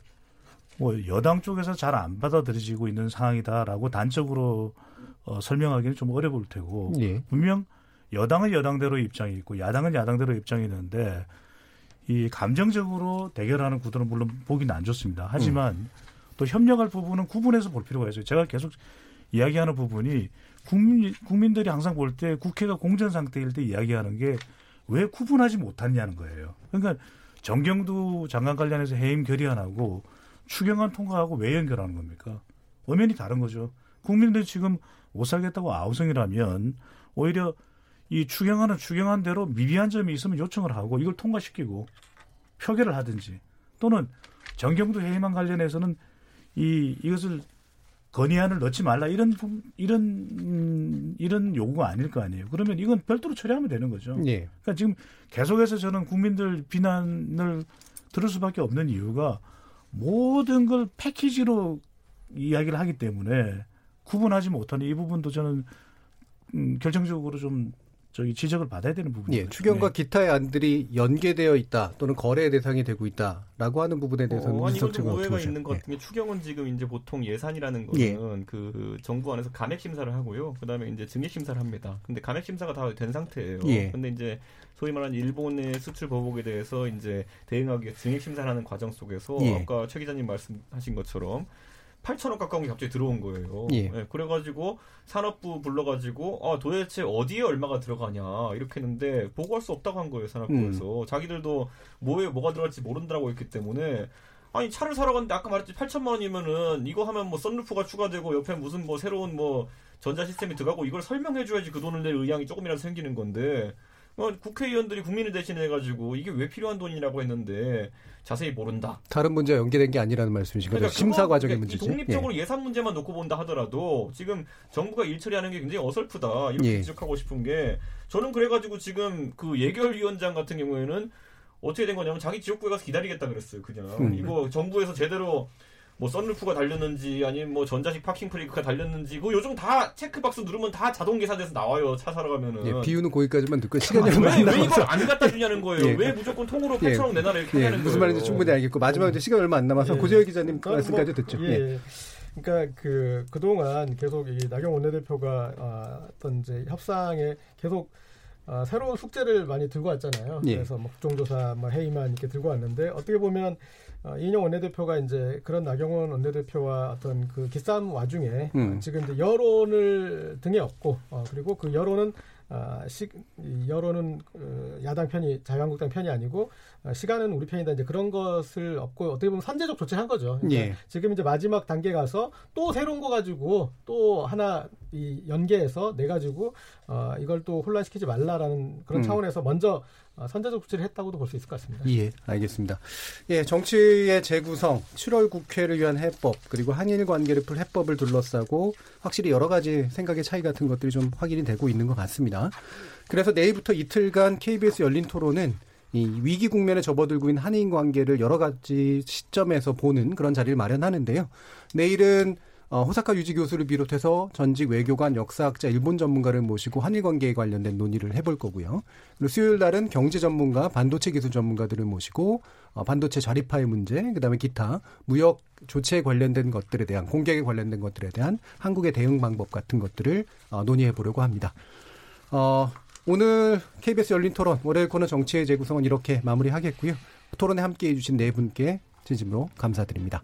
뭐 여당 쪽에서 잘 안 받아들여지고 있는 상황이다라고 단적으로 어, 설명하기는 좀 어려울 테고 예. 분명 여당은 여당대로 입장이 있고 야당은 야당대로 입장이 있는데 이 감정적으로 대결하는 구도는 물론 보기는 안 좋습니다. 하지만 음. 또 협력할 부분은 구분해서 볼 필요가 있어요. 제가 계속 이야기하는 부분이 국민, 국민들이 항상 볼 때 국회가 공전 상태일 때 이야기하는 게 왜 구분하지 못하느냐는 거예요. 그러니까 정경두 장관 관련해서 해임 결의안하고 추경안 통과하고 왜 연결하는 겁니까? 엄연히 다른 거죠. 국민들이 지금 못 살겠다고 아우성이라면 오히려 이 추경안은 추경안대로 미비한 점이 있으면 요청을 하고 이걸 통과시키고 표결을 하든지 또는 정경두 해임안 관련해서는 이, 이것을 건의안을 넣지 말라 이런, 이런, 이런 요구가 아닐 거 아니에요. 그러면 이건 별도로 처리하면 되는 거죠. 예. 그러니까 지금 계속해서 저는 국민들 비난을 들을 수밖에 없는 이유가 모든 걸 패키지로 이야기를 하기 때문에 구분하지 못하는 이 부분도 저는 음, 결정적으로 좀 저기 지적을 받아야 되는 부분이에요. 예, 추경과 네. 기타의 안들이 연계되어 있다 또는 거래의 대상이 되고 있다라고 하는 부분에 대해서는 어, 아니, 이건 좀 오해가 있는 것 같은 게 추경은 지금 이제 보통 예산이라는 거는 예. 그 정부 안에서 감액 심사를 하고요. 그다음에 이제 증액 심사를 합니다. 근데 감액 심사가 다 된 상태예요. 예. 근데 이제 소위 말하는 일본의 수출 보복에 대해서 이제 대응하기 위해 증액 심사를 하는 과정 속에서 예. 아까 최 기자님 말씀하신 것처럼 팔천억 가까운 게 갑자기 들어온 거예요. 예. 예, 그래가지고 산업부 불러가지고 아 도대체 어디에 얼마가 들어가냐 이렇게 했는데 보고할 수 없다고 한 거예요. 산업부에서. 음. 자기들도 뭐에 뭐가 들어갈지 모른다고 했기 때문에 아니 차를 사러 갔는데 아까 말했지 팔천만 원이면은 이거 하면 뭐 선루프가 추가되고 옆에 무슨 뭐 새로운 뭐 전자 시스템이 들어가고 이걸 설명해줘야지 그 돈을 낼 의향이 조금이라도 생기는 건데 뭐 국회의원들이 국민을 대신해가지고 이게 왜 필요한 돈이라고 했는데 자세히 모른다. 다른 문제와 연계된 게 아니라는 말씀이신 거죠. 그러니까 심사 과정의 문제지. 독립적으로 예. 예산 문제만 놓고 본다 하더라도 지금 정부가 일 처리하는 게 굉장히 어설프다. 이렇게 예. 지적하고 싶은 게 저는 그래가지고 지금 그 예결위원장 같은 경우에는 어떻게 된 거냐면 자기 지역구에 가서 기다리겠다 그랬어요. 그냥 음. 이거 정부에서 제대로 뭐 썬루프가 달렸는지 아니면 뭐 전자식 파킹 브레이크가 달렸는지 그 요즘 다 체크박스 누르면 다 자동 계산돼서 나와요. 차 사러 가면은. 예, 비유는 거기까지만 듣고 시간이 얼마 안 남아서. 왜 이걸 안 갖다 주냐는 거예요. 예. 왜 무조건 통으로 팔천억 예. 내놔라 이렇게 예. 하냐는 거예요. 무슨 말인지 충분히 알겠고 마지막에 음. 시간 얼마 안 남아서 예. 고재열 기자님 예. 말씀까지 뭐, 듣죠. 예. 예. 그러니까 그 그동안 계속 이 나경원 원내대표가 아, 어떤 이제 협상에 계속 아, 새로운 숙제를 많이 들고 왔잖아요. 예. 그래서 뭐 국정조사, 뭐 회의만 이렇게 들고 왔는데 어떻게 보면 어, 이인영 원내대표가 이제 그런 나경원 원내대표와 어떤 그 기싸움 와중에 음. 어, 지금 이제 여론을 등에 업고 어, 그리고 그 여론은 어, 시, 여론은 어, 야당 편이 자유한국당 편이 아니고 어, 시간은 우리 편이다 이제 그런 것을 업고 어떻게 보면 선제적 조치한 거죠. 그러니까 예. 지금 이제 마지막 단계 가서 또 새로운 거 가지고 또 하나 이 연계해서 내 가지고 어, 이걸 또 혼란시키지 말라라는 그런 음. 차원에서 먼저. 선제적 조치를 했다고도 볼 수 있을 것 같습니다. 예, 알겠습니다. 예, 정치의 재구성, 칠월 국회를 위한 해법, 그리고 한일 관계를 풀 해법을 둘러싸고 확실히 여러 가지 생각의 차이 같은 것들이 좀 확인이 되고 있는 것 같습니다. 그래서 내일부터 이틀간 케이비에스 열린 토론은 이 위기 국면에 접어들고 있는 한일 관계를 여러 가지 시점에서 보는 그런 자리를 마련하는데요. 내일은 어, 호사카 유지 교수를 비롯해서 전직 외교관, 역사학자, 일본 전문가를 모시고 한일 관계에 관련된 논의를 해볼 거고요. 그리고 수요일 날은 경제 전문가, 반도체 기술 전문가들을 모시고 어, 반도체 자립화의 문제, 그다음에 기타 무역 조치에 관련된 것들에 대한, 공격에 관련된 것들에 대한 한국의 대응 방법 같은 것들을 어, 논의해 보려고 합니다. 어, 오늘 케이비에스 열린 토론, 월요일 코너 정치의 재구성은 이렇게 마무리하겠고요. 토론에 함께해 주신 네 분께 진심으로 감사드립니다.